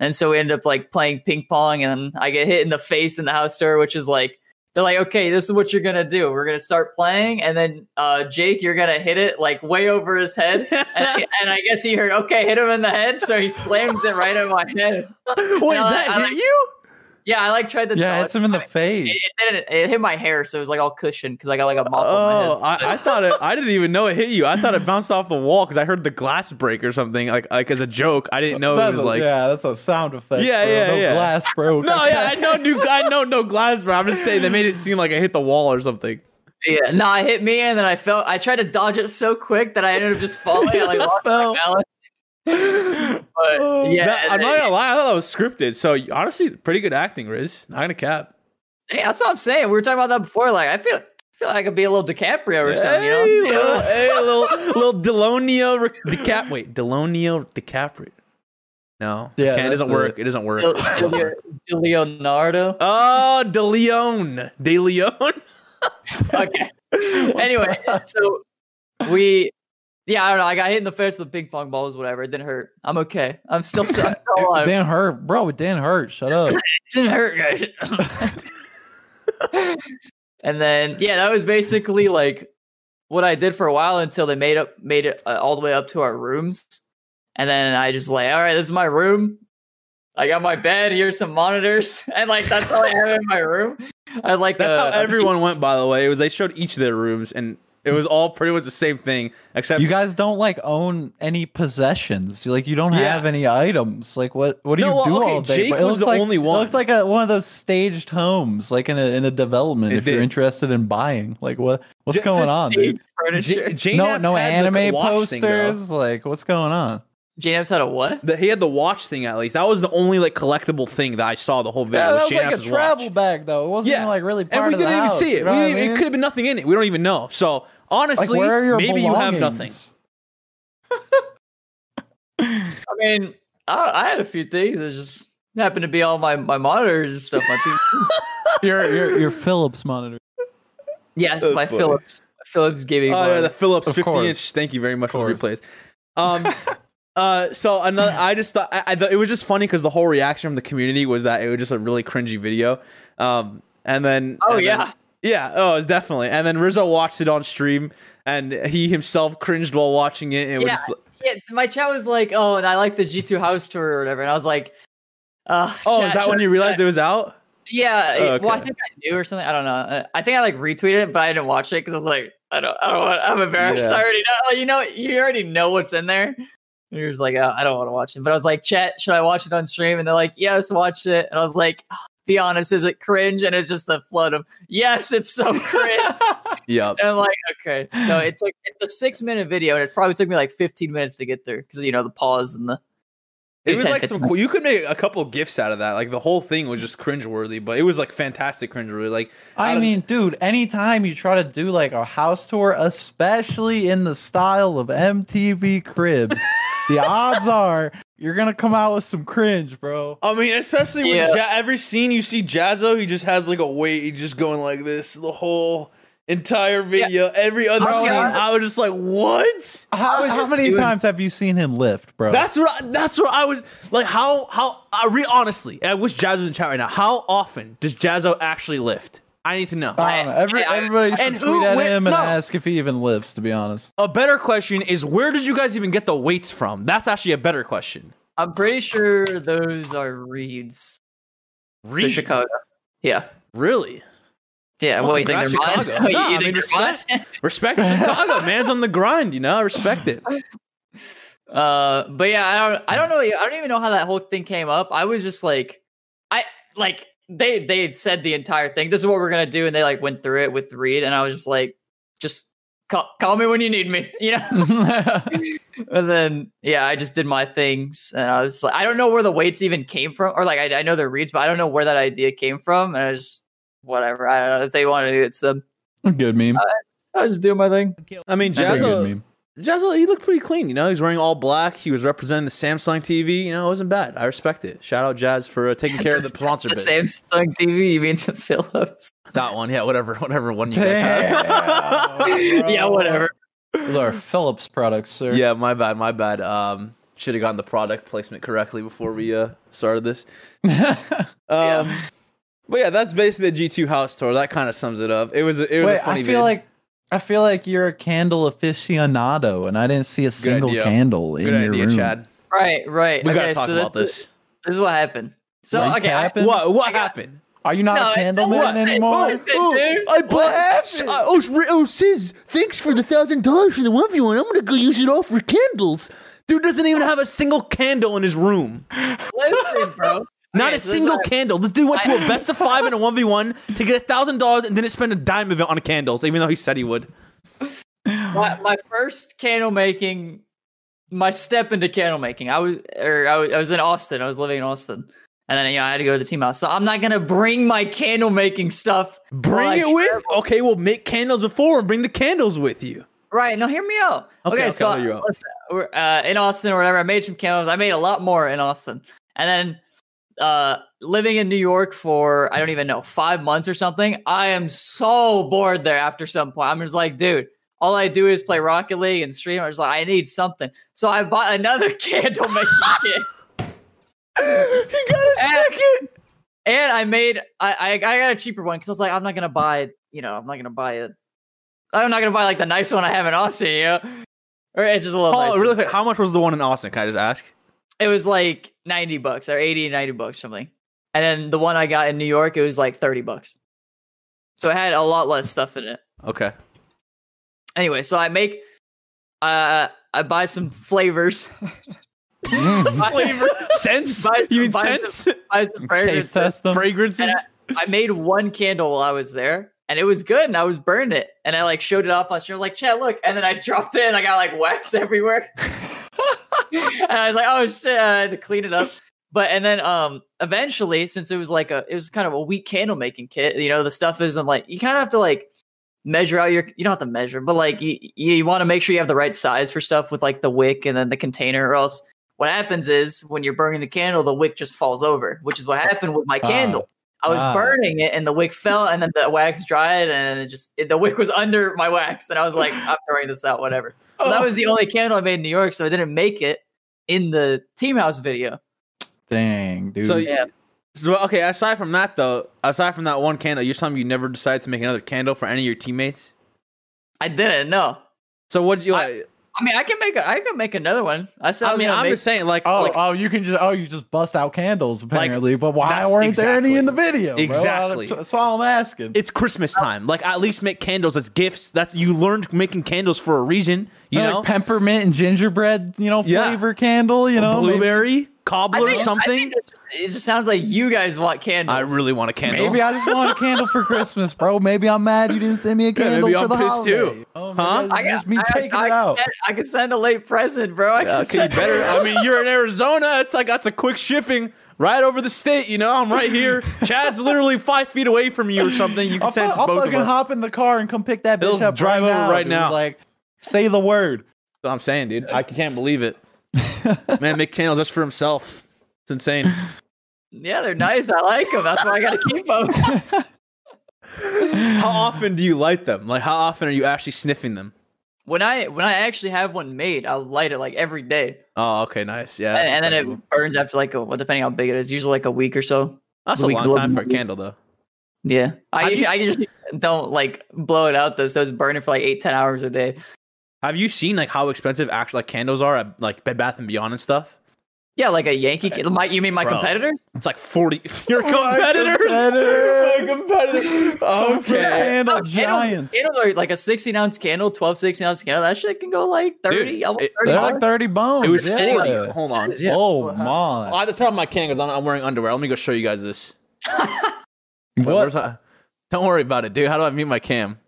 And so we end up like playing ping pong, and I get hit in the face in the house tour, which is like. They're like, okay, this is what you're going to do. We're going to start playing. And then, uh, Jake, you're going to hit it like way over his head. And, I, and I guess he heard, okay, hit him in the head. So he slams it right in my head. Wait, that I, hit I, you? Yeah, I like tried to. Yeah, hits him in the face. It, it, it, it hit my hair. So it was like all cushioned because I got like a mop oh, on my head. I, I thought it, I didn't even know it hit you. I thought it bounced off the wall because I heard the glass break or something like, like as a joke. I didn't know that's it was a, like. Yeah, that's a sound effect. Yeah, bro. yeah, no yeah. Glass broke. No, yeah, I know, new, I know no glass broke. I'm just saying they made it seem like I hit the wall or something. Yeah, no, I hit me and then I fell. I tried to dodge it so quick that I ended up just falling. I like lost fell. my balance. But yeah, that, I'm not gonna lie, I thought that was scripted. So honestly, pretty good acting, Riz. Not gonna cap. Yeah, that's what I'm saying. We were talking about that before. Like, I feel, I feel like I could be a little DiCaprio or hey, something. You know, little, hey, little, little Delonio DiCap. Wait, Delonio DiCaprio. No, yeah, okay, it doesn't work. It. it doesn't work. De, De, De Leonardo. Oh, De Leon. De Leon. Okay. Anyway, so we. Yeah, I don't know. I got hit in the face with the ping pong balls, whatever. It didn't hurt. I'm okay. I'm still, I'm still alive. It didn't hurt. Bro, it didn't hurt. Shut up. It didn't hurt, guys. And then, yeah, that was basically like what I did for a while until they made up, made it uh, all the way up to our rooms. And then I just like, all right, this is my room. I got my bed. Here's some monitors. And like, that's all I have in my room. I like That's a, how everyone went, by the way. It was they showed each of their rooms and it was all pretty much the same thing, except you guys don't like own any possessions. Like you don't yeah. have any items. Like what? What do no, you well, do okay, all day? Jake it was the like, only one. It looked like a, one of those staged homes, like in a in a development. It if did. You're interested in buying, like what what's J- going on, dude? J- J- no, no anime like posters. Thing, like what's going on? J N F's had a what? The, he had the watch thing at least. That was the only like collectible thing that I saw the whole video. Yeah, that was J N F's like a travel watch. Bag though. It wasn't yeah. like really part of the house. And we didn't even see it. You know we, I mean? It could have been nothing in it. We don't even know. So honestly, like, where are your maybe belongings? You have nothing. I mean, I, I had a few things. It just happened to be all my, my monitors and stuff. My your, your your Philips monitor. Yes, That's my funny. Philips. Philips gaming. Oh yeah, the Philips fifty inch. Thank you very much for the replays. Um. Uh, so another, I just thought, I, I thought it was just funny because the whole reaction from the community was that it was just a really cringy video. Um, and then oh and yeah, then, yeah, oh, it was definitely. And then Rizzo watched it on stream, and he himself cringed while watching it. And yeah, just, yeah, my chat was like, "Oh, and I like the G two house tour or whatever," and I was like, uh, "Oh, is that when you realized that. It was out?" Yeah, oh, okay. Well, I think I knew or something. I don't know. I think I like retweeted it, but I didn't watch it because I was like, "I don't, I don't want. I'm embarrassed. Yeah. I already know. You know, you already know what's in there." And he was like, oh, I don't want to watch it. But I was like, chat, should I watch it on stream? And they're like, yes, watch it. And I was like, be honest, is it cringe? And it's just a flood of, yes, it's so cringe. Yep. And I'm like, okay. So it took, it's a six minute video. And it probably took me like fifteen minutes to get through. Because, you know, the pause and the It was like some cool, you could make a couple gifts out of that. Like the whole thing was just cringeworthy, but it was like fantastic cringeworthy. Like, I mean, of, dude, anytime you try to do like a house tour, especially in the style of M T V Cribs, the odds are you're going to come out with some cringe, bro. I mean, especially when yeah. ja- every scene you see Jazzo, he just has like a weight. He's just going like this the whole entire video. Yeah. Every other oh, scene, God. I was just like, "What? How, how many doing? times have you seen him lift, bro?" That's what. I, that's what I was like. How? How? I re honestly, I wish Jazzo was in chat right now. How often does Jazzo actually lift? I need to know. I don't know. Every, everybody should and tweet who, at him and no. ask if he even lifts. To be honest, a better question is, where did you guys even get the weights from? That's actually a better question. I'm pretty sure those are Reed's. Reed, so Chicago. Yeah. Really. Yeah, well, well you think they're Chicago. Mine? No, I mean, respect, respect Chicago, man's on the grind, you know. I respect it. Uh, but yeah, I don't, I don't know, I don't even know how that whole thing came up. I was just like, I like they they had said the entire thing. This is what we're gonna do, and they like went through it with Reed, and I was just like, just call, call me when you need me, you know. And then yeah, I just did my things, and I was just like, I don't know where the weights even came from, or like I, I know they're Reed's, but I don't know where that idea came from, and I just. Whatever, I don't know if they want to do it. It's them. Good meme. I, I just do my thing. I mean, Jazzo, Jazzo, he looked pretty clean. You know, he's wearing all black. He was representing the Samsung T V. You know, it wasn't bad. I respect it. Shout out Jazz for uh, taking care of the sponsor. The bits. Samsung T V, you mean the Philips? That one, yeah, whatever, whatever one you Damn, guys have. Yeah, whatever. Those are Philips products, sir. Yeah, my bad, my bad. Um, should have gotten the product placement correctly before we uh started this. um. Yeah. But yeah, that's basically the G two house tour. That kind of sums it up. It was a, it was Wait, a funny I feel vid. like I feel like you're a candle aficionado, and I didn't see a single candle in Good your idea, room. Chad. Right, right. We okay, gotta talk so about this. This is what happened. So what okay, happened? I, what what I got, happened? Are you not no, a candle man anymore? It, oh, I bought. I, oh, oh, Sis, thanks for the thousand dollars for the one view, and I'm gonna go use it all for candles. Dude doesn't even have a single candle in his room. Listen, bro. Not okay, a so single candle. This dude went to a best of five and a one v one to get a thousand dollars and didn't spend a dime of it on candles, even though he said he would. My, my first candle making, my step into candle making, I was or I was, I was in Austin. I was living in Austin. And then, you know, I had to go to the team house. So I'm not going to bring my candle making stuff. Bring it with? Okay, we'll make candles before and bring the candles with you. Right. Now, hear me out. Okay, okay, okay so you out. Listen, uh, in Austin or whatever, I made some candles. I made a lot more in Austin. And then... Uh, living in New York for I don't even know five months or something. I am so bored there. After some point, I'm just like, dude, all I do is play Rocket League and stream. I was like, I need something, so I bought another candle making kit. You got a and, second, and I made I I, I got a cheaper one because I was like, I'm not gonna buy you know I'm not gonna buy it. I'm not gonna buy like the nice one I have in Austin, you know. Or it's just a little. Oh, nicer. Really quick, how much was the one in Austin? Can I just ask? It was like ninety bucks or eighty, ninety bucks, something. And then the one I got in New York, it was like thirty bucks. So it had a lot less stuff in it. Okay. Anyway, so I make, uh, I buy some flavors. Flavor? Scents? Buy, you mean scents? Buy some fragrances. Taste fragrances? I, I made one candle while I was there, and it was good, and I was burning it. And I like showed it off last year, like, Chad, look. And then I dropped it, and I got like wax everywhere. And I was like, oh shit, I had to clean it up. But and then um eventually, since it was like a it was kind of a weak candle making kit, you know, the stuff isn't like you kind of have to like measure out your you don't have to measure, but like you you want to make sure you have the right size for stuff with like the wick and then the container, or else what happens is when you're burning the candle, the wick just falls over, which is what happened with my wow. candle. I was wow. burning it and the wick fell, and then the wax dried, and it just it, the wick was under my wax, and I was like, I'm throwing this out, whatever. So that was the only candle I made in New York, so I didn't make it in the team house video. Dang, dude. So yeah. So okay, aside from that though, aside from that one candle, you're telling me you never decided to make another candle for any of your teammates? I didn't, no. So what did you? I, like? I mean, I can make a, I can make another one. I said. I, I mean, I'm make, just saying, like, oh, like, oh, you can just, oh, you just bust out candles apparently. Like, but why weren't exactly, there any in the video? Bro? Exactly. That's all I'm asking. It's Christmas time. Like, at least make candles as gifts. That's you learned making candles for a reason. You know, like peppermint and gingerbread, you know, flavor yeah. candle. You know, blueberry. Maybe. cobbler I mean, or something? I mean, it just sounds like you guys want candles. I really want a candle. Maybe I just want a candle for Christmas, bro. Maybe I'm mad you didn't send me a candle yeah, maybe for I'm the holiday. Too. Oh, huh? I got, me I, taking I, it I out. Send, I could send a late present, bro. I yeah, could send better. I mean, you're in Arizona. It's like that's a quick shipping. Right over the state, you know, I'm right here. Chad's literally five feet away from you or something. You can I'll, send it to I'll both fucking of us. Hop in the car and come pick that bitch It'll up. Drive right over now, right dude. now. Like, say the word. That's what I'm saying, dude. I can't believe it. Man, make candles just for himself. It's insane. Yeah, they're nice. I like them. That's why I got to keep them. How often do you light them? Like, how often are you actually sniffing them? When I when I actually have one made, I'll light it like every day. Oh, okay, nice. Yeah, and, and then it cool. burns after like a, well, depending how big it is, usually like a week or so. That's a, a long time for a candle, though. Yeah, I you, I just don't like blow it out though, so it's burning for like eight ten hours a day. Have you seen like how expensive actual like candles are at like Bed Bath and Beyond and stuff? Yeah, like a Yankee. My, you mean my Bro, competititors? It's like forty. Your competitors? My competitors. My competitors. Okay. Candle giants. Candles are like a sixteen ounce candle, twelve sixteen ounce candle. That shit can go like thirty, Dude, almost thirty. It, like thirty bones. It was yeah. forty. Hold on. Yeah. Oh my! Oh, at the top of my candles, I'm wearing underwear. Let me go show you guys this. What? My... Don't worry about it, dude. How do I mute my cam?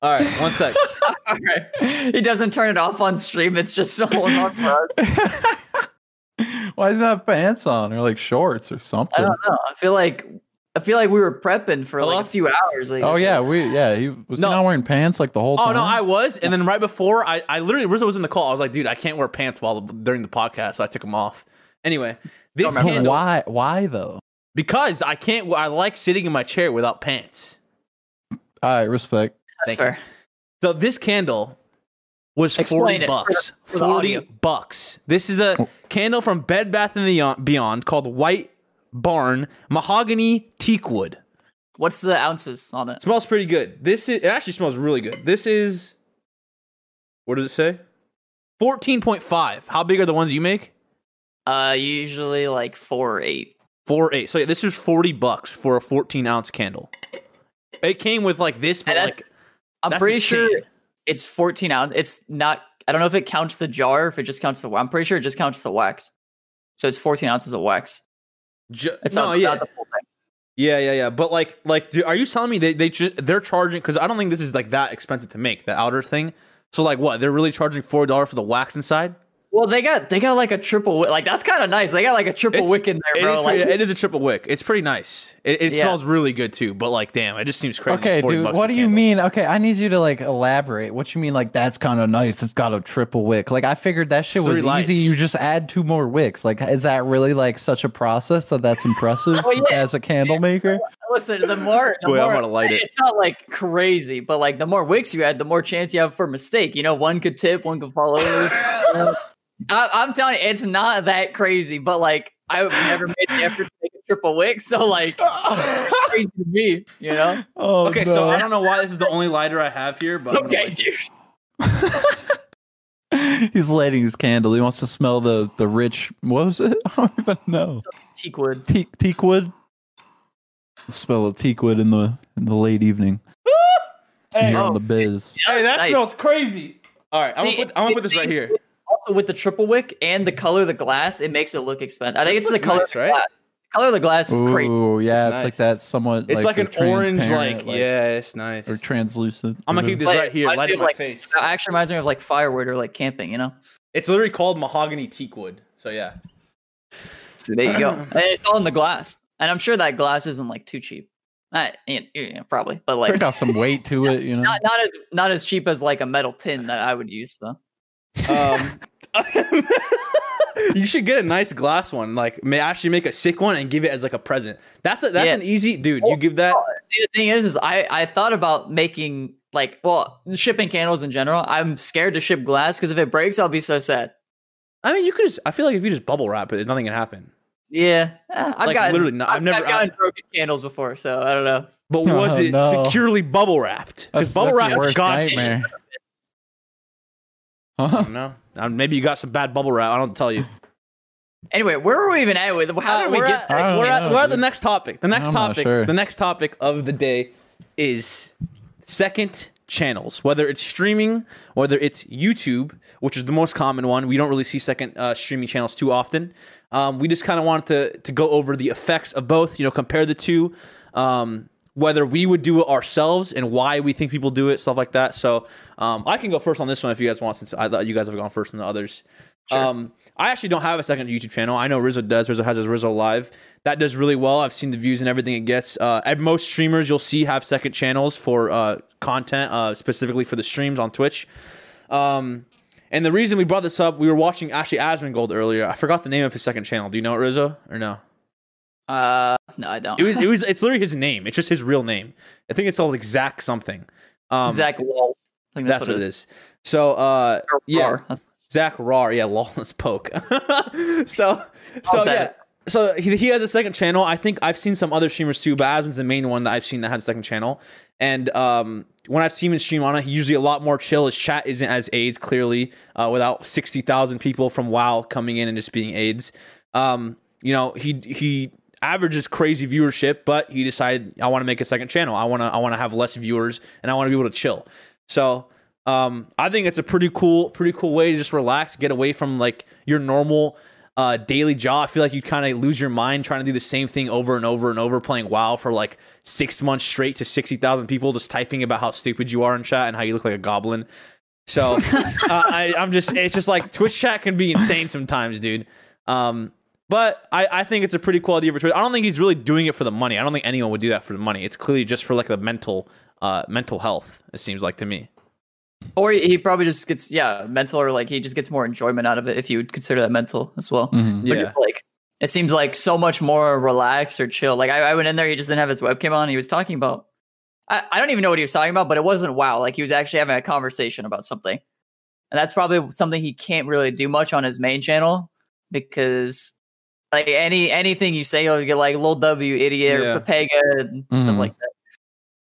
All right, one sec. All right. He doesn't turn it off on stream. It's just holding on for us. Why doesn't it have pants on or like shorts or something? I don't know. I feel like I feel like we were prepping for like a few hours. Like, oh yeah, we yeah. He was no. not wearing pants like the whole oh, time. Oh no, I was. And then right before I, I literally Rizzo was in the call. I was like, dude, I can't wear pants while during the podcast, so I took them off. Anyway, this candle, why why though? Because I can't. I like sitting in my chair without pants. All right, respect. That's Thank fair. You. So this candle. Was Explain forty it. bucks. For the, for the forty audio. bucks. This is a candle from Bed Bath and Beyond called White Barn Mahogany Teakwood. What's the ounces on it? Smells pretty good. This is. It actually smells really good. This is. What does it say? Fourteen point five. How big are the ones you make? Uh, usually like four or eight. Four or eight. So yeah, this is forty bucks for a fourteen ounce candle. It came with like this, but like I'm pretty insane. sure. It's fourteen ounce. It's not. I don't know if it counts the jar, or if it just counts the. I'm pretty sure it just counts the wax. So it's fourteen ounces of wax. Ju- it's no, not, yeah, not the full thing. yeah, yeah, yeah. But like, like, do, are you telling me they they ju- they're charging? Because I don't think this is like that expensive to make the outer thing. So like, what they're really charging four dollars for the wax inside? Well, they got they got like a triple wick. Like that's kind of nice. They got like a triple it's, wick in there, bro. It is, like, it is a triple wick. It's pretty nice. It, it yeah. smells really good too. But like, damn, it just seems crazy. Okay, dude, what do you candle. mean? Okay, I need you to like elaborate. What you mean? Like that's kind of nice. It's got a triple wick. Like I figured that shit Three was lights. easy. You just add two more wicks. Like, is that really like such a process that that's impressive well, yeah. as a candle maker? Listen, the more, the Wait, more I want to light it. It's not like crazy, but like the more wicks you add, the more chance you have for a mistake. You know, one could tip, one could fall over. I, I'm telling you, it's not that crazy, but like I would never made the effort to make a triple wick, so like it's crazy to me, you know. Oh, okay, no. So I don't know why this is the only lighter I have here, but okay, dude. He's lighting his candle. He wants to smell the the rich. What was it? I don't even know. Teakwood. Teak teakwood. Smell of teakwood in the in the late evening. Hey, oh, on the biz. Hey, that nice. smells crazy. All right, I'm See, gonna put, I'm gonna put this right here. Also, with the triple wick and the color of the glass, it makes it look expensive. I think this it's the color, nice, of the right? glass. The color of the glass is Ooh, crazy. Oh, yeah, it's, it's nice. like that somewhat. It's like, like an orange, like, like, yeah, it's nice. Or translucent. I'm going to keep this like, right here. Light it in my like, face. It actually reminds me of like firewood or like camping, you know? It's literally called mahogany teakwood. So, yeah. So, there you go. And it's all in the glass. And I'm sure that glass isn't like too cheap. Not, you know, probably, but like. It got some weight to it, you know? Not, not, as, not as cheap as like a metal tin that I would use, though. um You should get a nice glass one, like may actually make a sick one and give it as like a present. That's a that's yeah. an easy dude. You give that. See, the thing is is I I thought about making like well shipping candles in general. I'm scared to ship glass because if it breaks I'll be so sad. I mean you could just I feel like if you just bubble wrap it nothing can happen. Yeah. I've like, gotten literally no, I've, I've never I've gotten I, broken candles before, so I don't know. But was oh, it no. securely bubble wrapped? Because bubble wrap is goddamn. I don't know. Maybe you got some bad bubble wrap. I don't tell you. Anyway, where were we even at with? How did we get? We're at, we're at, we're at the next topic. The next topic. Sure. The next topic of the day is second channels, whether it's streaming, whether it's YouTube, which is the most common one. We don't really see second uh, streaming channels too often. Um, we just kind of wanted to to go over the effects of both, you know, compare the two, um, whether we would do it ourselves and why we think people do it, stuff like that. So um, I can go first on this one if you guys want, since I thought you guys have gone first than the others. Sure. Um, I actually don't have a second YouTube channel. I know Rizzo does. Rizzo has his Rizzo Live. That does really well. I've seen the views and everything it gets. Uh, at most streamers you'll see have second channels for uh, content, uh, specifically for the streams on Twitch. Um, and the reason we brought this up, we were watching actually Asmongold earlier. I forgot the name of his second channel. Do you know it, Rizzo, or no? Uh, no, I don't. It was, it was, it's literally his name. It's just his real name. I think it's all Zack something. Um, Zack Rawrr. I think that's, that's what, what it is. is. So, uh, yeah. That's- Zack Rawrr, yeah, lawless poke. so, so oh, yeah, so he, he has a second channel. I think I've seen some other streamers too, but Asmon's the main one that I've seen that has a second channel. And um, when I've seen him stream on it, he's usually a lot more chill. His chat isn't as AIDS, clearly, uh, without sixty thousand people from WoW coming in and just being AIDS. Um, you know, he he averages crazy viewership, but he decided, I want to make a second channel. I want to I want to have less viewers, and I want to be able to chill. So. Um, I think it's a pretty cool, pretty cool way to just relax, get away from like your normal uh, daily job. I feel like you kind of lose your mind trying to do the same thing over and over and over, playing WoW for like six months straight to sixty thousand people, just typing about how stupid you are in chat and how you look like a goblin. So uh, I, I'm just, it's just like Twitch chat can be insane sometimes, dude. Um, but I, I think it's a pretty cool idea for Twitch. I don't think he's really doing it for the money. I don't think anyone would do that for the money. It's clearly just for like the mental, uh, mental health. It seems like to me. Or he probably just gets, yeah, mental, or like he just gets more enjoyment out of it, if you would consider that mental as well. Mm-hmm. Yeah. But just like, it seems like so much more relaxed or chill. Like I, I went in there, he just didn't have his webcam on. He was talking about, I, I don't even know what he was talking about, but it wasn't WoW. Like he was actually having a conversation about something. And that's probably something he can't really do much on his main channel, because like any anything you say, you'll get like Lil W, idiot, yeah. or Pepega, and mm-hmm. stuff like that.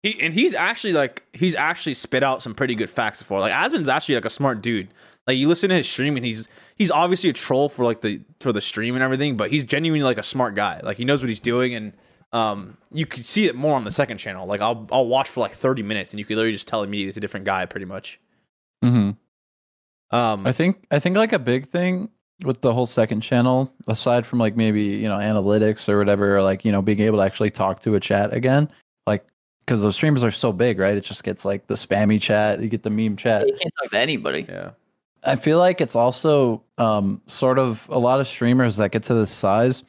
He, and he's actually like he's actually spit out some pretty good facts before. Like Asmon's actually like a smart dude. Like you listen to his stream and he's he's obviously a troll for like the for the stream and everything, but he's genuinely like a smart guy. Like he knows what he's doing, and um you could see it more on the second channel. Like I'll I'll watch for like thirty minutes and you could literally just tell immediately it's a different guy pretty much. Mm-hmm. Um, I think I think like a big thing with the whole second channel, aside from like maybe you know analytics or whatever, or like you know being able to actually talk to a chat again, like. Because those streamers are so big, right? It just gets like the spammy chat. You get the meme chat. You can't talk to anybody. Yeah, I feel like it's also um, sort of a lot of streamers that get to this size.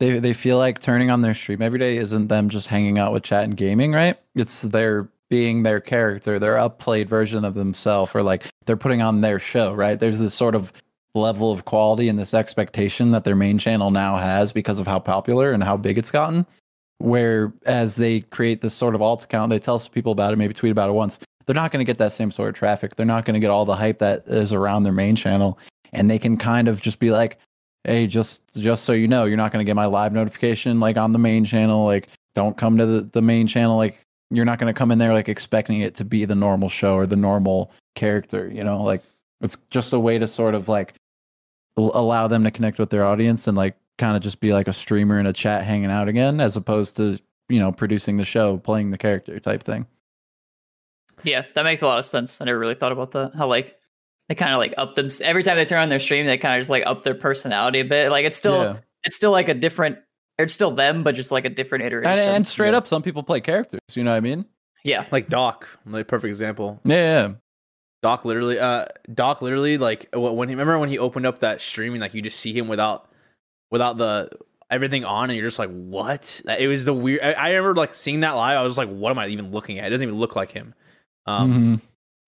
They they feel like turning on their stream every day isn't them just hanging out with chat and gaming, right? It's their being their character, their upplayed version of themselves, or like they're putting on their show, right? There's this sort of level of quality and this expectation that their main channel now has because of how popular and how big it's gotten. Whereas they create this sort of alt account, they tell some people about it, maybe tweet about it once. They're not going to get that same sort of traffic. They're not going to get all the hype that is around their main channel. And they can kind of just be like, hey, just just so you know, you're not going to get my live notification like on the main channel. Like, don't come to the, the main channel. Like, you're not going to come in there like expecting it to be the normal show or the normal character, you know? Like, it's just a way to sort of like allow them to connect with their audience and like kind of just be like a streamer in a chat hanging out again, as opposed to, you know, producing the show, playing the character type thing. Yeah, that makes a lot of sense. I never really thought about that. How like they kind of like up them every time they turn on their stream, they kind of just like up their personality a bit. Like it's still yeah. it's still like a different, it's still them, but just like a different iteration. And, and straight yeah. up, some people play characters. You know what I mean? Yeah, like Doc, like perfect example. Yeah. yeah. Doc literally, uh, Doc literally, like when he remember when he opened up that stream and like you just see him without. Without the everything on, and you're just like, what? It was the weird. I, I remember like seeing that live. I was like, what am I even looking at? It doesn't even look like him. Um, mm-hmm.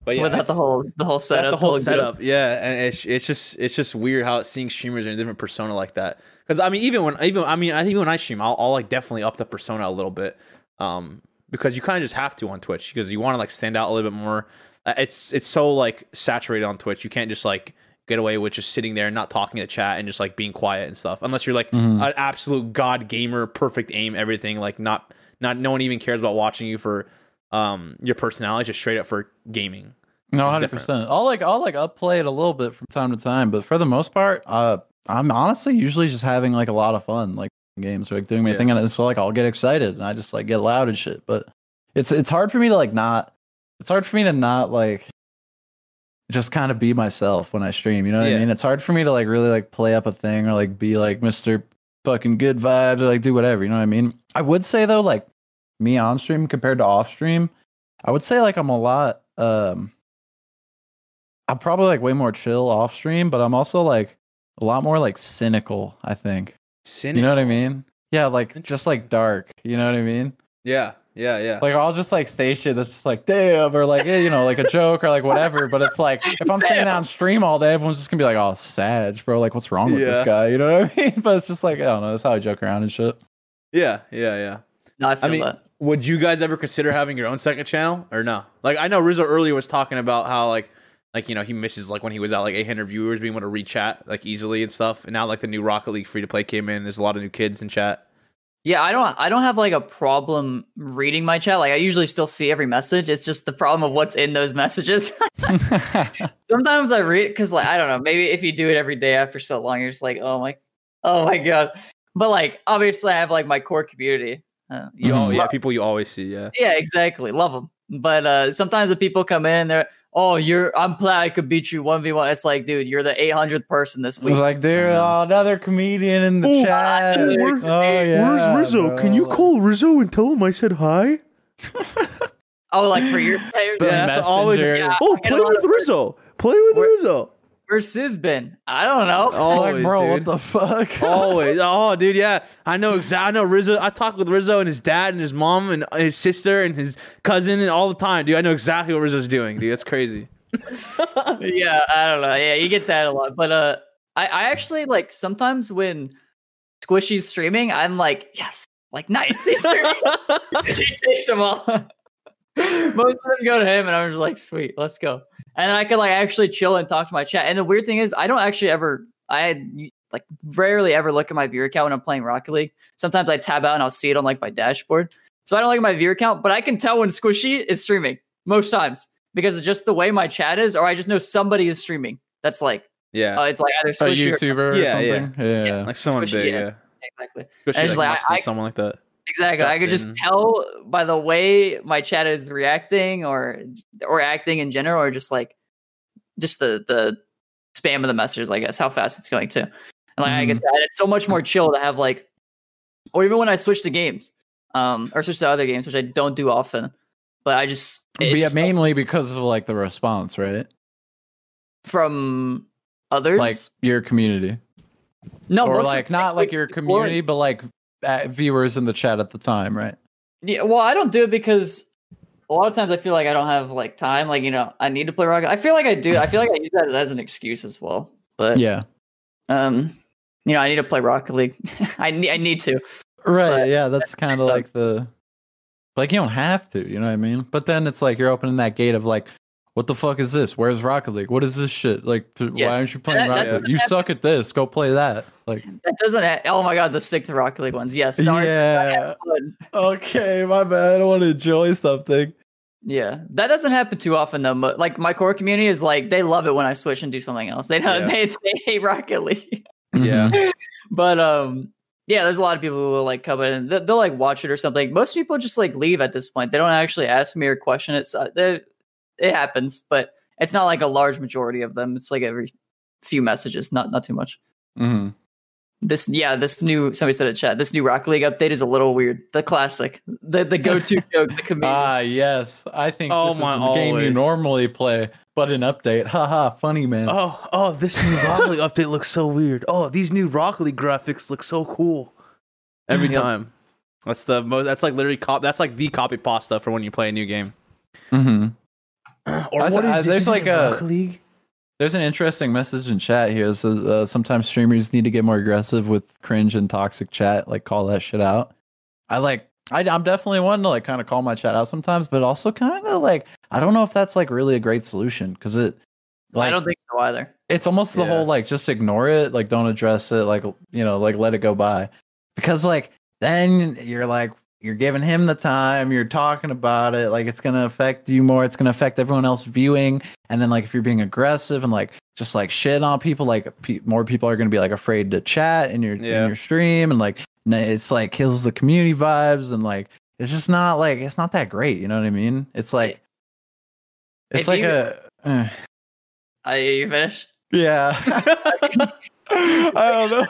But yeah, without the whole the whole setup, the whole, whole setup. Group. Yeah, and it's it's just it's just weird how it's seeing streamers in a different persona like that. Because I mean, even when even I mean, I think when I stream, I'll, I'll like definitely up the persona a little bit, um, because you kind of just have to on Twitch because you want to like stand out a little bit more. Uh, it's it's so like saturated on Twitch. You can't just like. Get away with just sitting there and not talking to the chat and just like being quiet and stuff, unless you're like mm-hmm. an absolute god gamer, perfect aim, everything, like not not no one even cares about watching you for um your personality, just straight up for gaming. No, one hundred percent. I'll like I'll like upplay it a little bit from time to time, but for the most part uh I'm honestly usually just having like a lot of fun like games, like doing my yeah. thing, and so like I'll get excited and I just like get loud and shit, but it's it's hard for me to like not it's hard for me to not like just kind of be myself when I stream. You know what yeah. I mean? It's hard for me to like really like play up a thing or like be like Mister fucking good vibes or like do whatever. You know what I mean? I would say though, like me on stream compared to off stream, I would say like I'm a lot. Um, I'm probably like way more chill off stream, but I'm also like a lot more like cynical. I think. Cynical. You know what I mean? Yeah, like just like dark. You know what I mean? Yeah. Yeah, yeah. Like I'll just like say shit that's just like damn, or like yeah, you know, like a joke or like whatever. But it's like if I'm sitting on stream all day, everyone's just gonna be like, "Oh, Sag, bro, like what's wrong with yeah. this guy?" You know what I mean? But it's just like I don't know. That's how I joke around and shit. Yeah, yeah, yeah. No, I, feel I mean, that. Would you guys ever consider having your own second channel or no? Like I know Rizzo earlier was talking about how like like you know he misses like when he was out like eight hundred viewers being able to re-chat like easily and stuff. And now like the new Rocket League free to play came in. There's a lot of new kids in chat. Yeah, I don't I don't have like a problem reading my chat. Like I usually still see every message. It's just the problem of what's in those messages. Sometimes I read it because like I don't know, maybe if you do it every day after so long, you're just like, oh my oh my god. But like obviously I have like my core community. Uh, you oh, yeah, people you always see, yeah. Yeah, exactly. Love them. But uh, sometimes the people come in and they're, oh, you're, I'm glad I could beat you one v one. It's like, dude, you're the eight hundredth person this week. It's like, dude, oh, another comedian in the oh, chat. Uh, where, oh, yeah, where's Rizzo? Bro. Can you call Rizzo and tell him I said hi? Oh, like for your players? Yeah, that's always, yeah, oh, play with Rizzo. Play with where, Rizzo. Where's Sis been? I don't know. Always, like, bro, dude. What the fuck? Always. Oh, dude, yeah. I know exactly. I know Rizzo. I talk with Rizzo and his dad and his mom and his sister and his cousin and all the time, dude. I know exactly what Rizzo's doing, dude. That's crazy. Yeah, I don't know. Yeah, you get that a lot. But uh, I, I actually, like, sometimes when Squishy's streaming, I'm like, yes, like, nice. He's streaming. She takes them all. Most of them go to him, and I'm just like, sweet, let's go. And I could like actually chill and talk to my chat. And the weird thing is, I don't actually ever, I like rarely ever look at my viewer count when I'm playing Rocket League. Sometimes I tab out and I'll see it on like my dashboard. So I don't look at my viewer count, but I can tell when Squishy is streaming most times because it's just the way my chat is, or I just know somebody is streaming. That's like, yeah, uh, it's like either Squishy a YouTuber or, or yeah, something. Yeah. Yeah. yeah, like someone Squishy, big, yeah. yeah, exactly. Squishy, and just like, like I, someone like that. Exactly. Justin. I could just tell by the way my chat is reacting or or acting in general, or just like just the the spam of the messages, I guess, how fast it's going to. And like mm. I get that. It's so much more chill to have like, or even when I switch to games, um, or switch to other games, which I don't do often. But I just yeah, just, mainly like, because of like the response, right? From others, like your community. No, or like not like your community, but like. At viewers in the chat at the time, right? Yeah, well, I don't do it because a lot of times I feel like I don't have like time. Like, you know, I need to play Rocket. I feel like I do. I feel like I use that as an excuse as well. But yeah, um, you know, I need to play Rocket League. I need, I need to. Right. But yeah, that's kind of like the like you don't have to. You know what I mean? But then it's like you're opening that gate of like, what the fuck is this? Where's Rocket League? What is this shit? Like, yeah. why aren't you playing that, Rocket League? You happen. Suck at this. Go play that. Like, that doesn't. Ha- oh my god, the sick to Rocket League ones. Yes. Yeah. Sorry. Yeah. Okay, my bad. I don't want to enjoy something. Yeah, that doesn't happen too often though. Like my core community is like they love it when I switch and do something else. They don't, yeah. they they hate Rocket League. Yeah. But um, yeah, there's a lot of people who will like come in and they'll, they'll like watch it or something. Most people just like leave at this point. They don't actually ask me or question it. So they. It happens, but it's not like a large majority of them. It's like every few messages, not not too much. Mm-hmm. This, yeah, this new somebody said in chat. This new Rocket League update is a little weird. The classic, the the go to joke, the comedian. Ah, yes, I think oh, this my, is the always. game you normally play, but an update. Haha, funny man. Oh, oh, this new Rocket League update looks so weird. Oh, these new Rocket League graphics look so cool. Every yep. time, that's the most. That's like literally cop. That's like the copy pasta for when you play a new game. Mm-hmm. Or I, what is I, there's like a league? There's an interesting message in chat here. It says uh, sometimes streamers need to get more aggressive with cringe and toxic chat. Like call that shit out. I like I, I'm definitely one to like kind of call my chat out sometimes, but also kind of like I don't know if that's like really a great solution because it. Like, I don't think so either. It's almost the yeah. whole like just ignore it, like don't address it, like you know, like let it go by, because like then you're like. You're giving him the time. You're talking about it. Like, it's going to affect you more. It's going to affect everyone else viewing. And then, like, if you're being aggressive and, like, just, like, shit on people, like, pe- more people are going to be, like, afraid to chat in your yeah. in your stream. And, like, it's, like, kills the community vibes. And, like, it's just not, like, it's not that great. You know what I mean? It's, like, It's if like you, a. Uh, are you finished? Yeah. I don't know.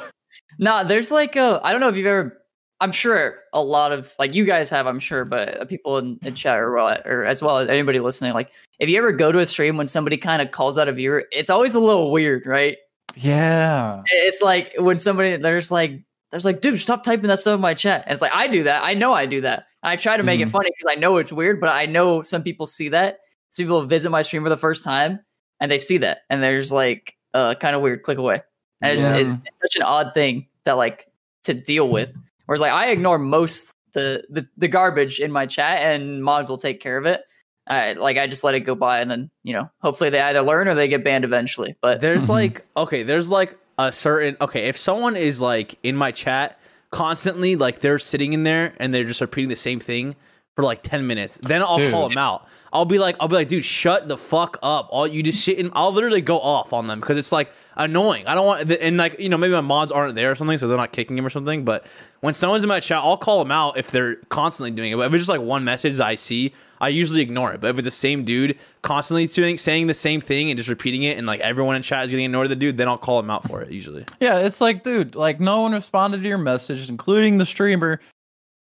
No, there's like a. I don't know if you've ever. I'm sure a lot of like you guys have. I'm sure, but people in, in chat or, or as well as anybody listening, like if you ever go to a stream when somebody kind of calls out a viewer, it's always a little weird, right? Yeah. It's like when somebody there's like. There's like, dude, stop typing that stuff in my chat. And it's like, I do that. I know I do that. And I try to make mm. it funny because I know it's weird, but I know some people see that. Some people visit my stream for the first time and they see that. And there's like, uh, kind of weird, click away. And yeah. it's, it's, it's such an odd thing that like to deal with. Whereas like I ignore most the, the, the garbage in my chat and mods will take care of it. I, like I just let it go by and then, you know, hopefully they either learn or they get banned eventually. But there's like, okay, there's like, a certain okay if someone is like in my chat constantly, like they're sitting in there and they're just repeating the same thing for like ten minutes, then I'll dude. call them out. I'll be like I'll be like dude, shut the fuck up, all you just shit, and I'll literally go off on them because it's like annoying. I don't want, and like, you know, maybe my mods aren't there or something so they're not kicking him or something, but when someone's in my chat I'll call them out if they're constantly doing it. But if it's just like one message I see, I usually ignore it. But if it's the same dude constantly doing, saying the same thing and just repeating it, and like everyone in chat is getting annoyed at the dude, then I'll call him out for it usually. Yeah, it's like, dude, like no one responded to your message, including the streamer,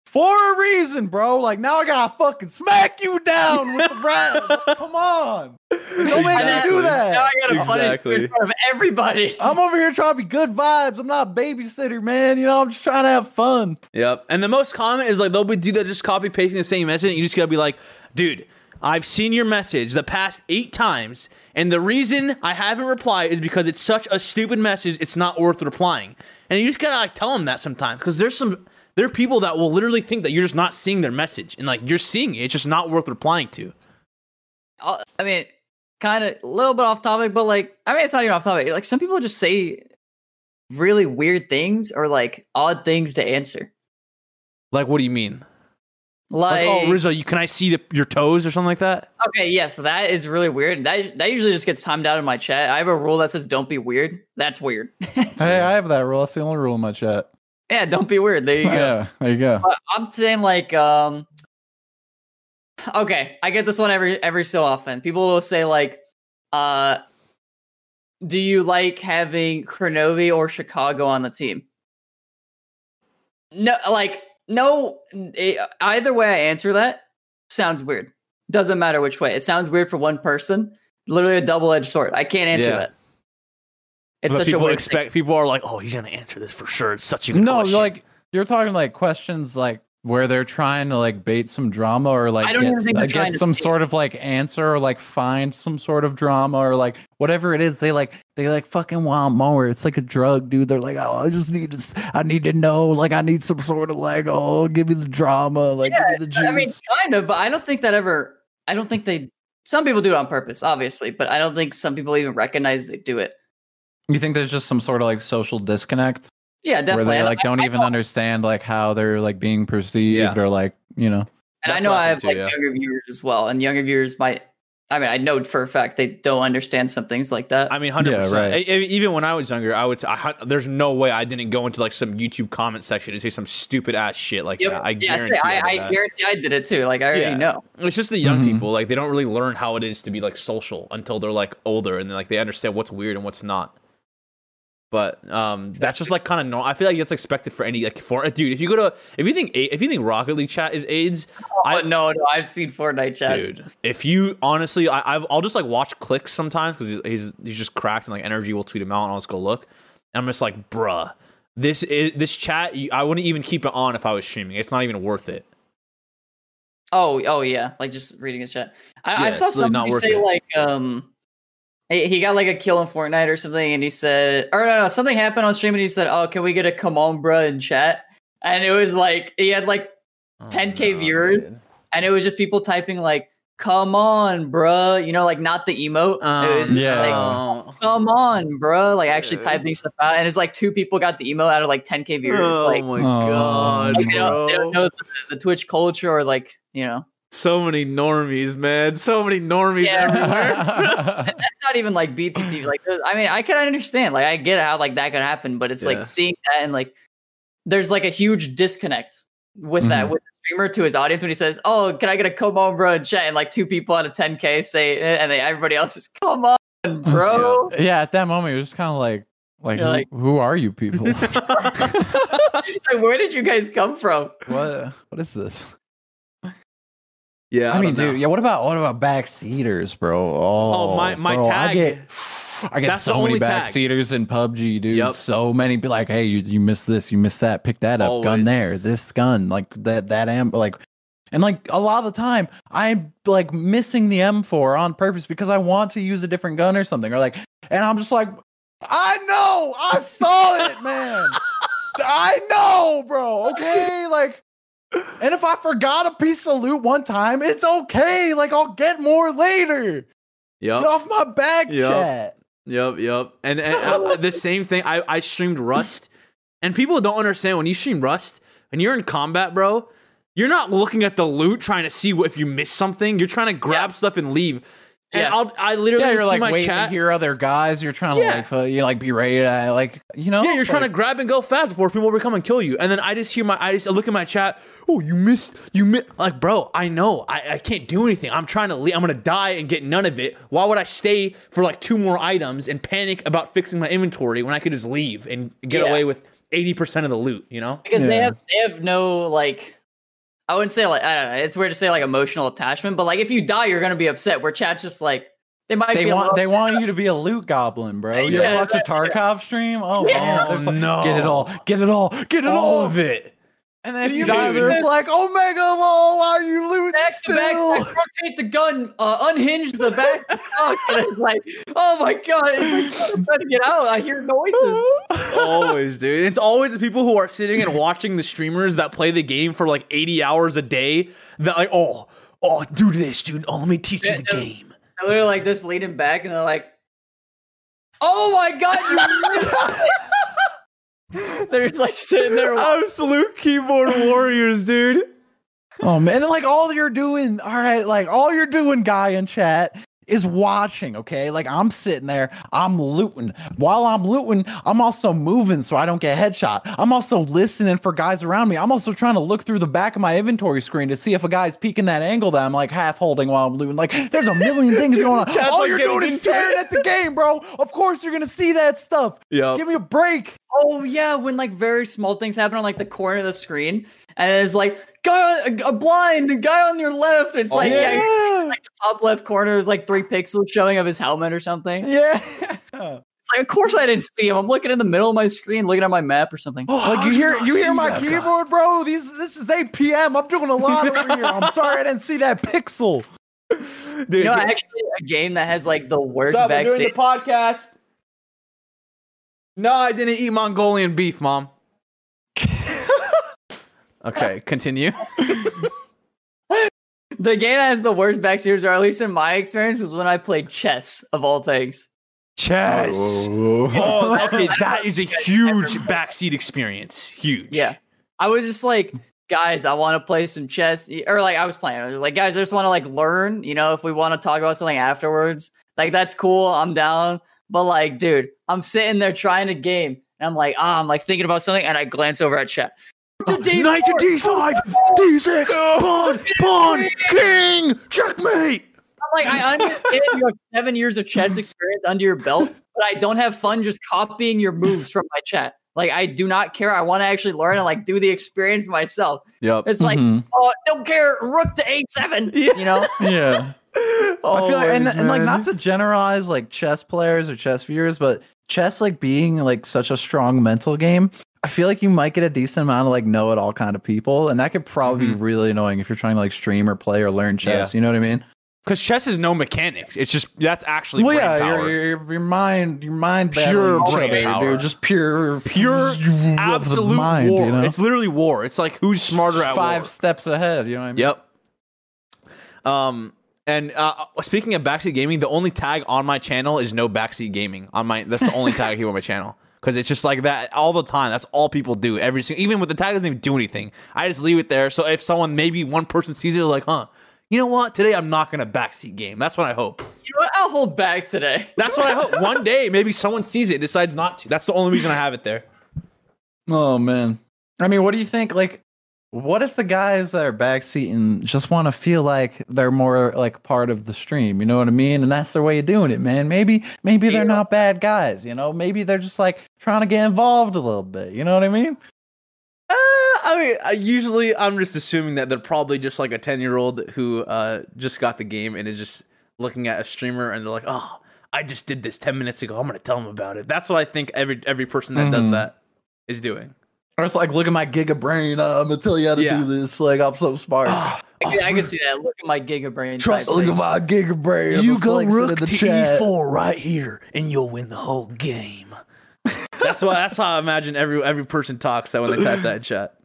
for a reason, bro. Like now I gotta fucking smack you down with the round. Like, come on, don't make me do that. Now I gotta exactly. punish you in front of everybody. I'm over here trying to be good vibes. I'm not a babysitter, man. You know, I'm just trying to have fun. Yep. And the most common is like they'll be do that, just copy pasting the same message. And you just gotta be like, dude, I've seen your message the past eight times, and the reason I haven't replied is because it's such a stupid message. It's not worth replying. And you just gotta like tell them that sometimes, because there's some. There are people that will literally think that you're just not seeing their message, and like you're seeing it, it's just not worth replying to. I mean, kind of a little bit off topic, but like, I mean, it's not even off topic. Like some people just say really weird things or like odd things to answer. Like, what do you mean? Like, like oh, Rizzo, you, can I see the, your toes or something like that? Okay, yeah, so that is really weird. That that usually just gets timed out in my chat. I have a rule that says don't be weird. That's weird. Hey, I have that rule. That's the only rule in my chat. Yeah, don't be weird. There you go. Yeah, there you go. Uh, I'm saying like, um, okay, I get this one every every so often. People will say like, uh, do you like having Kronovi or Chicago on the team? No, like no. It, either way I answer that sounds weird. Doesn't matter which way. It sounds weird for one person. Literally a double-edged sword. I can't answer yeah. that. It's but such people a expect thing. People are like, oh, he's gonna answer this for sure. It's such a good no, question. Like you're talking like questions like where they're trying to like bait some drama or like I don't get, think uh, get some to sort of like answer or like find some sort of drama or like whatever it is. They like they like fucking want more. It's like a drug, dude. They're like, oh, I just need to, I need to know. Like I need some sort of like, oh, give me the drama, like yeah, give me the juice. I mean, kind of, but I don't think that ever. I don't think they. Some people do it on purpose, obviously, but I don't think some people even recognize they do it. You think there's just some sort of like social disconnect? Yeah, definitely. Where they like don't I, I even know. understand like how they're like being perceived yeah. or like, you know. And I know I have too, like yeah. younger viewers as well. And younger viewers might, I mean, I know for a fact they don't understand some things like that. I mean, one hundred percent. Yeah, right. I, I, even when I was younger, I would, I, there's no way I didn't go into like some YouTube comment section and say some stupid ass shit like yep. that. I yeah, guarantee I, I, I guarantee I did it too. Like I already yeah. know. It's just the young mm-hmm. people, like they don't really learn how it is to be like social until they're like older and then like they understand what's weird and what's not. But um, that's just like kind of normal. I feel like it's expected for any like for dude. If you go to if you think if you think Rocket League chat is AIDS, oh, I no no I've seen Fortnite chats. Dude, if you honestly, I I've, I'll just like watch clicks sometimes because he's he's just cracked and like energy will tweet him out and I'll just go look. And I'm just like, bruh, this is this chat. I wouldn't even keep it on if I was streaming. It's not even worth it. Oh oh yeah, like just reading his chat. I, yeah, I saw somebody say it. like um. He got like a kill in Fortnite or something, and he said, or no, no, something happened on stream, and he said, oh, can we get a come on, bruh, in chat? And it was like, he had like ten K oh, no, viewers, man. And it was just people typing like, come on, bruh, you know, like not the emote. Um, it was just yeah. like, come on, bruh, like actually yeah. typing stuff out. And it's like two people got the emote out of like ten K viewers. Oh like, my God. Like, they, don't, they don't know the, the Twitch culture or like, you know. So many normies, man. So many normies yeah. everywhere. That's not even like B T T. Like, I mean, I can understand. Like, I get how like that could happen, but it's yeah. like seeing that and like, there's like a huge disconnect with mm-hmm. that with the streamer to his audience when he says, "Oh, can I get a come on, bro?" and chat, and like two people out of ten K say, and they, everybody else is come on, bro. Yeah, at that moment, it was just kind of like, like, who, like, who are you people? Like, where did you guys come from? What? What is this? Yeah, I, I mean, dude. Yeah, what about what about backseaters, bro? Oh, oh my my bro, tag. I get, I get so many backseaters in P U B G, dude. Yep. So many be like, hey, you you missed this, you missed that, pick that up, Always. gun there, this gun, like that that amp, like, and like a lot of the time, I'm like missing the M four on purpose because I want to use a different gun or something, or like, and I'm just like, I know, I saw it, man, I know, bro. Okay, like. And if I forgot a piece of loot one time, it's okay. Like, I'll get more later. Yep. Get off my back, yep. Chat. Yep, yep. And, and uh, the same thing, I, I streamed Rust. And people don't understand, when you stream Rust, and you're in combat, bro, you're not looking at the loot, trying to see what, if you miss something. You're trying to grab yeah. stuff and leave. And yeah. I'll, I literally yeah, you're see like my waiting chat. to hear other guys. You're trying yeah. to like, uh, you know, like be ready to like, you know. Yeah, you're like, trying to grab and go fast before people will come and kill you. And then I just hear my, I just I look at my chat. Oh, you missed, you missed. Like, bro, I know, I, I can't do anything. I'm trying to leave. I'm gonna die and get none of it. Why would I stay for like two more items and panic about fixing my inventory when I could just leave and get yeah. away with eighty percent of the loot? You know, because yeah. they have they have no like. I wouldn't say like, I don't know. It's weird to say like emotional attachment, but like if you die, you're going to be upset where chat's just like, they might they be. Want, they want you to be a loot goblin, bro. You yeah, watch exactly. a Tarkov stream. Oh, yeah. oh like, no. Get it all. Get it all. Get it all, all of it. And then if you, you die, it's like, Omega lol, are you looting back still? Back, back, rotate the gun, uh, unhinge the back. Oh, and it's like, oh my God, it's like, I'm trying to get out. I hear noises. Always, dude. It's always the people who are sitting and watching the streamers that play the game for like eighty hours a day that like, oh, oh, do this, dude. Oh, let me teach yeah, you the game. And they're like this leaning back and they're like, oh my God, you they're just like sitting there. Absolute keyboard warriors, dude. Oh man, and like all you're doing, all right, like all you're doing, guy in chat, is watching, okay? Like I'm sitting there, I'm looting. While I'm looting, I'm also moving so I don't get headshot. I'm also listening for guys around me. I'm also trying to look through the back of my inventory screen to see if a guy's peeking that angle that I'm like half holding while I'm looting. Like there's a million things going on. All like you're doing is staring at the game, bro. Of course you're gonna see that stuff. Yeah. Give me a break. Oh yeah, when like very small things happen on like the corner of the screen, and it's like guy a blind guy on your left. It's oh, like yeah, yeah like the top left corner is like three pixels showing of his helmet or something. Yeah, it's like of course I didn't see him. I'm looking in the middle of my screen, looking at my map or something. Oh, like you hear you hear my keyboard, guy. bro. These this is eight P M I'm doing a lot over here. I'm sorry I didn't see that pixel. Dude, you know, dude. actually, a game that has like the worst. Stop doing the podcast. No, I didn't eat Mongolian beef, Mom. Okay, continue. The game that has the worst backseaters, or at least in my experience, was when I played chess, of all things. Chess. Oh, oh okay, that is a huge backseat experience. Huge. Yeah. I was just like, guys, I want to play some chess. Or like, I was playing. I was like, guys, I just want to like learn, you know, if we want to talk about something afterwards. Like, that's cool. I'm down. But like, dude, I'm sitting there trying to game, and I'm like, ah, oh, I'm like thinking about something, and I glance over at chat. Oh, knight to D five, D six, pawn, pawn, king, checkmate. I'm like, I understand you have seven years of chess experience under your belt, but I don't have fun just copying your moves from my chat. Like, I do not care. I want to actually learn and like do the experience myself. Yep. It's like, mm-hmm. oh, don't care. Rook to A seven. Yeah. You know? Yeah. I feel like, and, and like not to generalize like chess players or chess viewers, but chess like being like such a strong mental game, I feel like you might get a decent amount of like know-it-all kind of people, and that could probably mm-hmm. be really annoying if you're trying to like stream or play or learn chess. Yeah. You know what I mean? Because chess is no mechanics. It's just that's actually well, brain yeah, power. Your, your, your mind, your mind, pure brain way, power, dude. Just pure, pure, absolute mind, war. You know? It's literally war. It's like who's smarter just at five war. steps ahead. You know what I mean? Yep. Um. And uh, speaking of backseat gaming, the only tag on my channel is no backseat gaming. On my that's the only tag here on my channel because it's just like that all the time. That's all people do every single. Even with the tag doesn't even do anything. I just leave it there. So if someone maybe one person sees it, like, huh, you know what? Today I'm not gonna backseat game. That's what I hope. You know what? I'll hold back today. That's what I hope. One day maybe someone sees it and decides not to. That's the only reason I have it there. Oh man. I mean, what do you think? Like. What if the guys that are backseating just want to feel like they're more like part of the stream? You know what I mean? And that's their way of doing it, man. Maybe maybe yeah. they're not bad guys, you know? Maybe they're just like trying to get involved a little bit. You know what I mean? Uh, I mean, I usually I'm just assuming that they're probably just like a ten-year-old who uh, just got the game and is just looking at a streamer and they're like, oh, I just did this ten minutes ago. I'm going to tell them about it. That's what I think every every person that mm-hmm. does that is doing. Or it's like, look at my giga brain. Uh, I'm gonna tell you how to yeah. do this. Like, I'm so smart. I, can, I can see that. Look at my giga brain. Trust. Look at my giga brain. You go rook to e four right here, and you'll win the whole game. That's why. That's how I imagine every every person talks that when they type that in chat.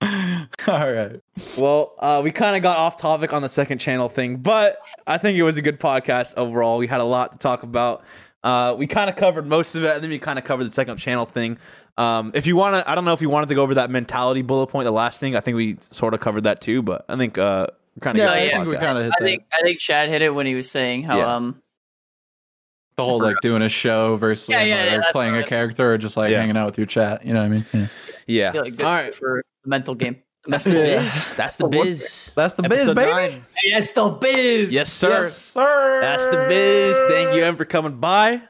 All right. Well, uh, we kind of got off topic on the second channel thing, but I think it was a good podcast overall. We had a lot to talk about. Uh, we kind of covered most of it, and then we kind of covered the second channel thing. Um, if you want to, I don't know if you wanted to go over that mentality bullet point, the last thing. I think we sort of covered that too, but I think uh, kind of yeah, yeah. I think we kind of hit I think, I think Chad hit it when he was saying how yeah. um the whole like doing a show versus yeah, yeah, like, yeah, yeah, playing a character or just like yeah. hanging out with your chat. You know what I mean? Yeah. yeah. I feel like good All right. for the mental game. That's the yeah. biz. That's the biz. That's the biz, Episode baby. Nine. Hey, that's the biz. Yes, sir. Yes, sir. That's the biz. Thank you, everyone, for coming by.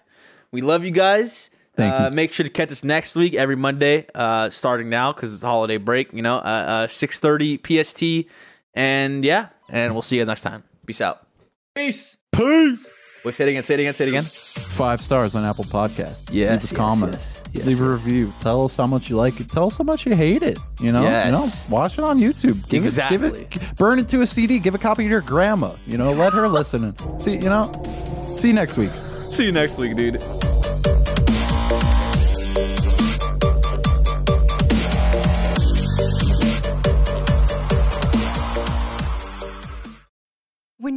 We love you guys. Thank uh, you. Make sure to catch us next week every Monday, uh, starting now because it's holiday break. You know, uh, uh, six thirty P S T, and yeah, and we'll see you guys next time. Peace out. Peace. Peace. Wait, say it again. Say it again. Say it again. Five stars on Apple Podcasts. Yes, leave a yes, comment. Yes, yes, leave yes. a review. Tell us how much you like it. Tell us how much you hate it. You know, yes. you know. Watch it on YouTube. Give exactly. It, give it, burn it to a C D. Give a copy to your grandma. You know, let her listen. See, you know. See you next week. See you next week, dude. When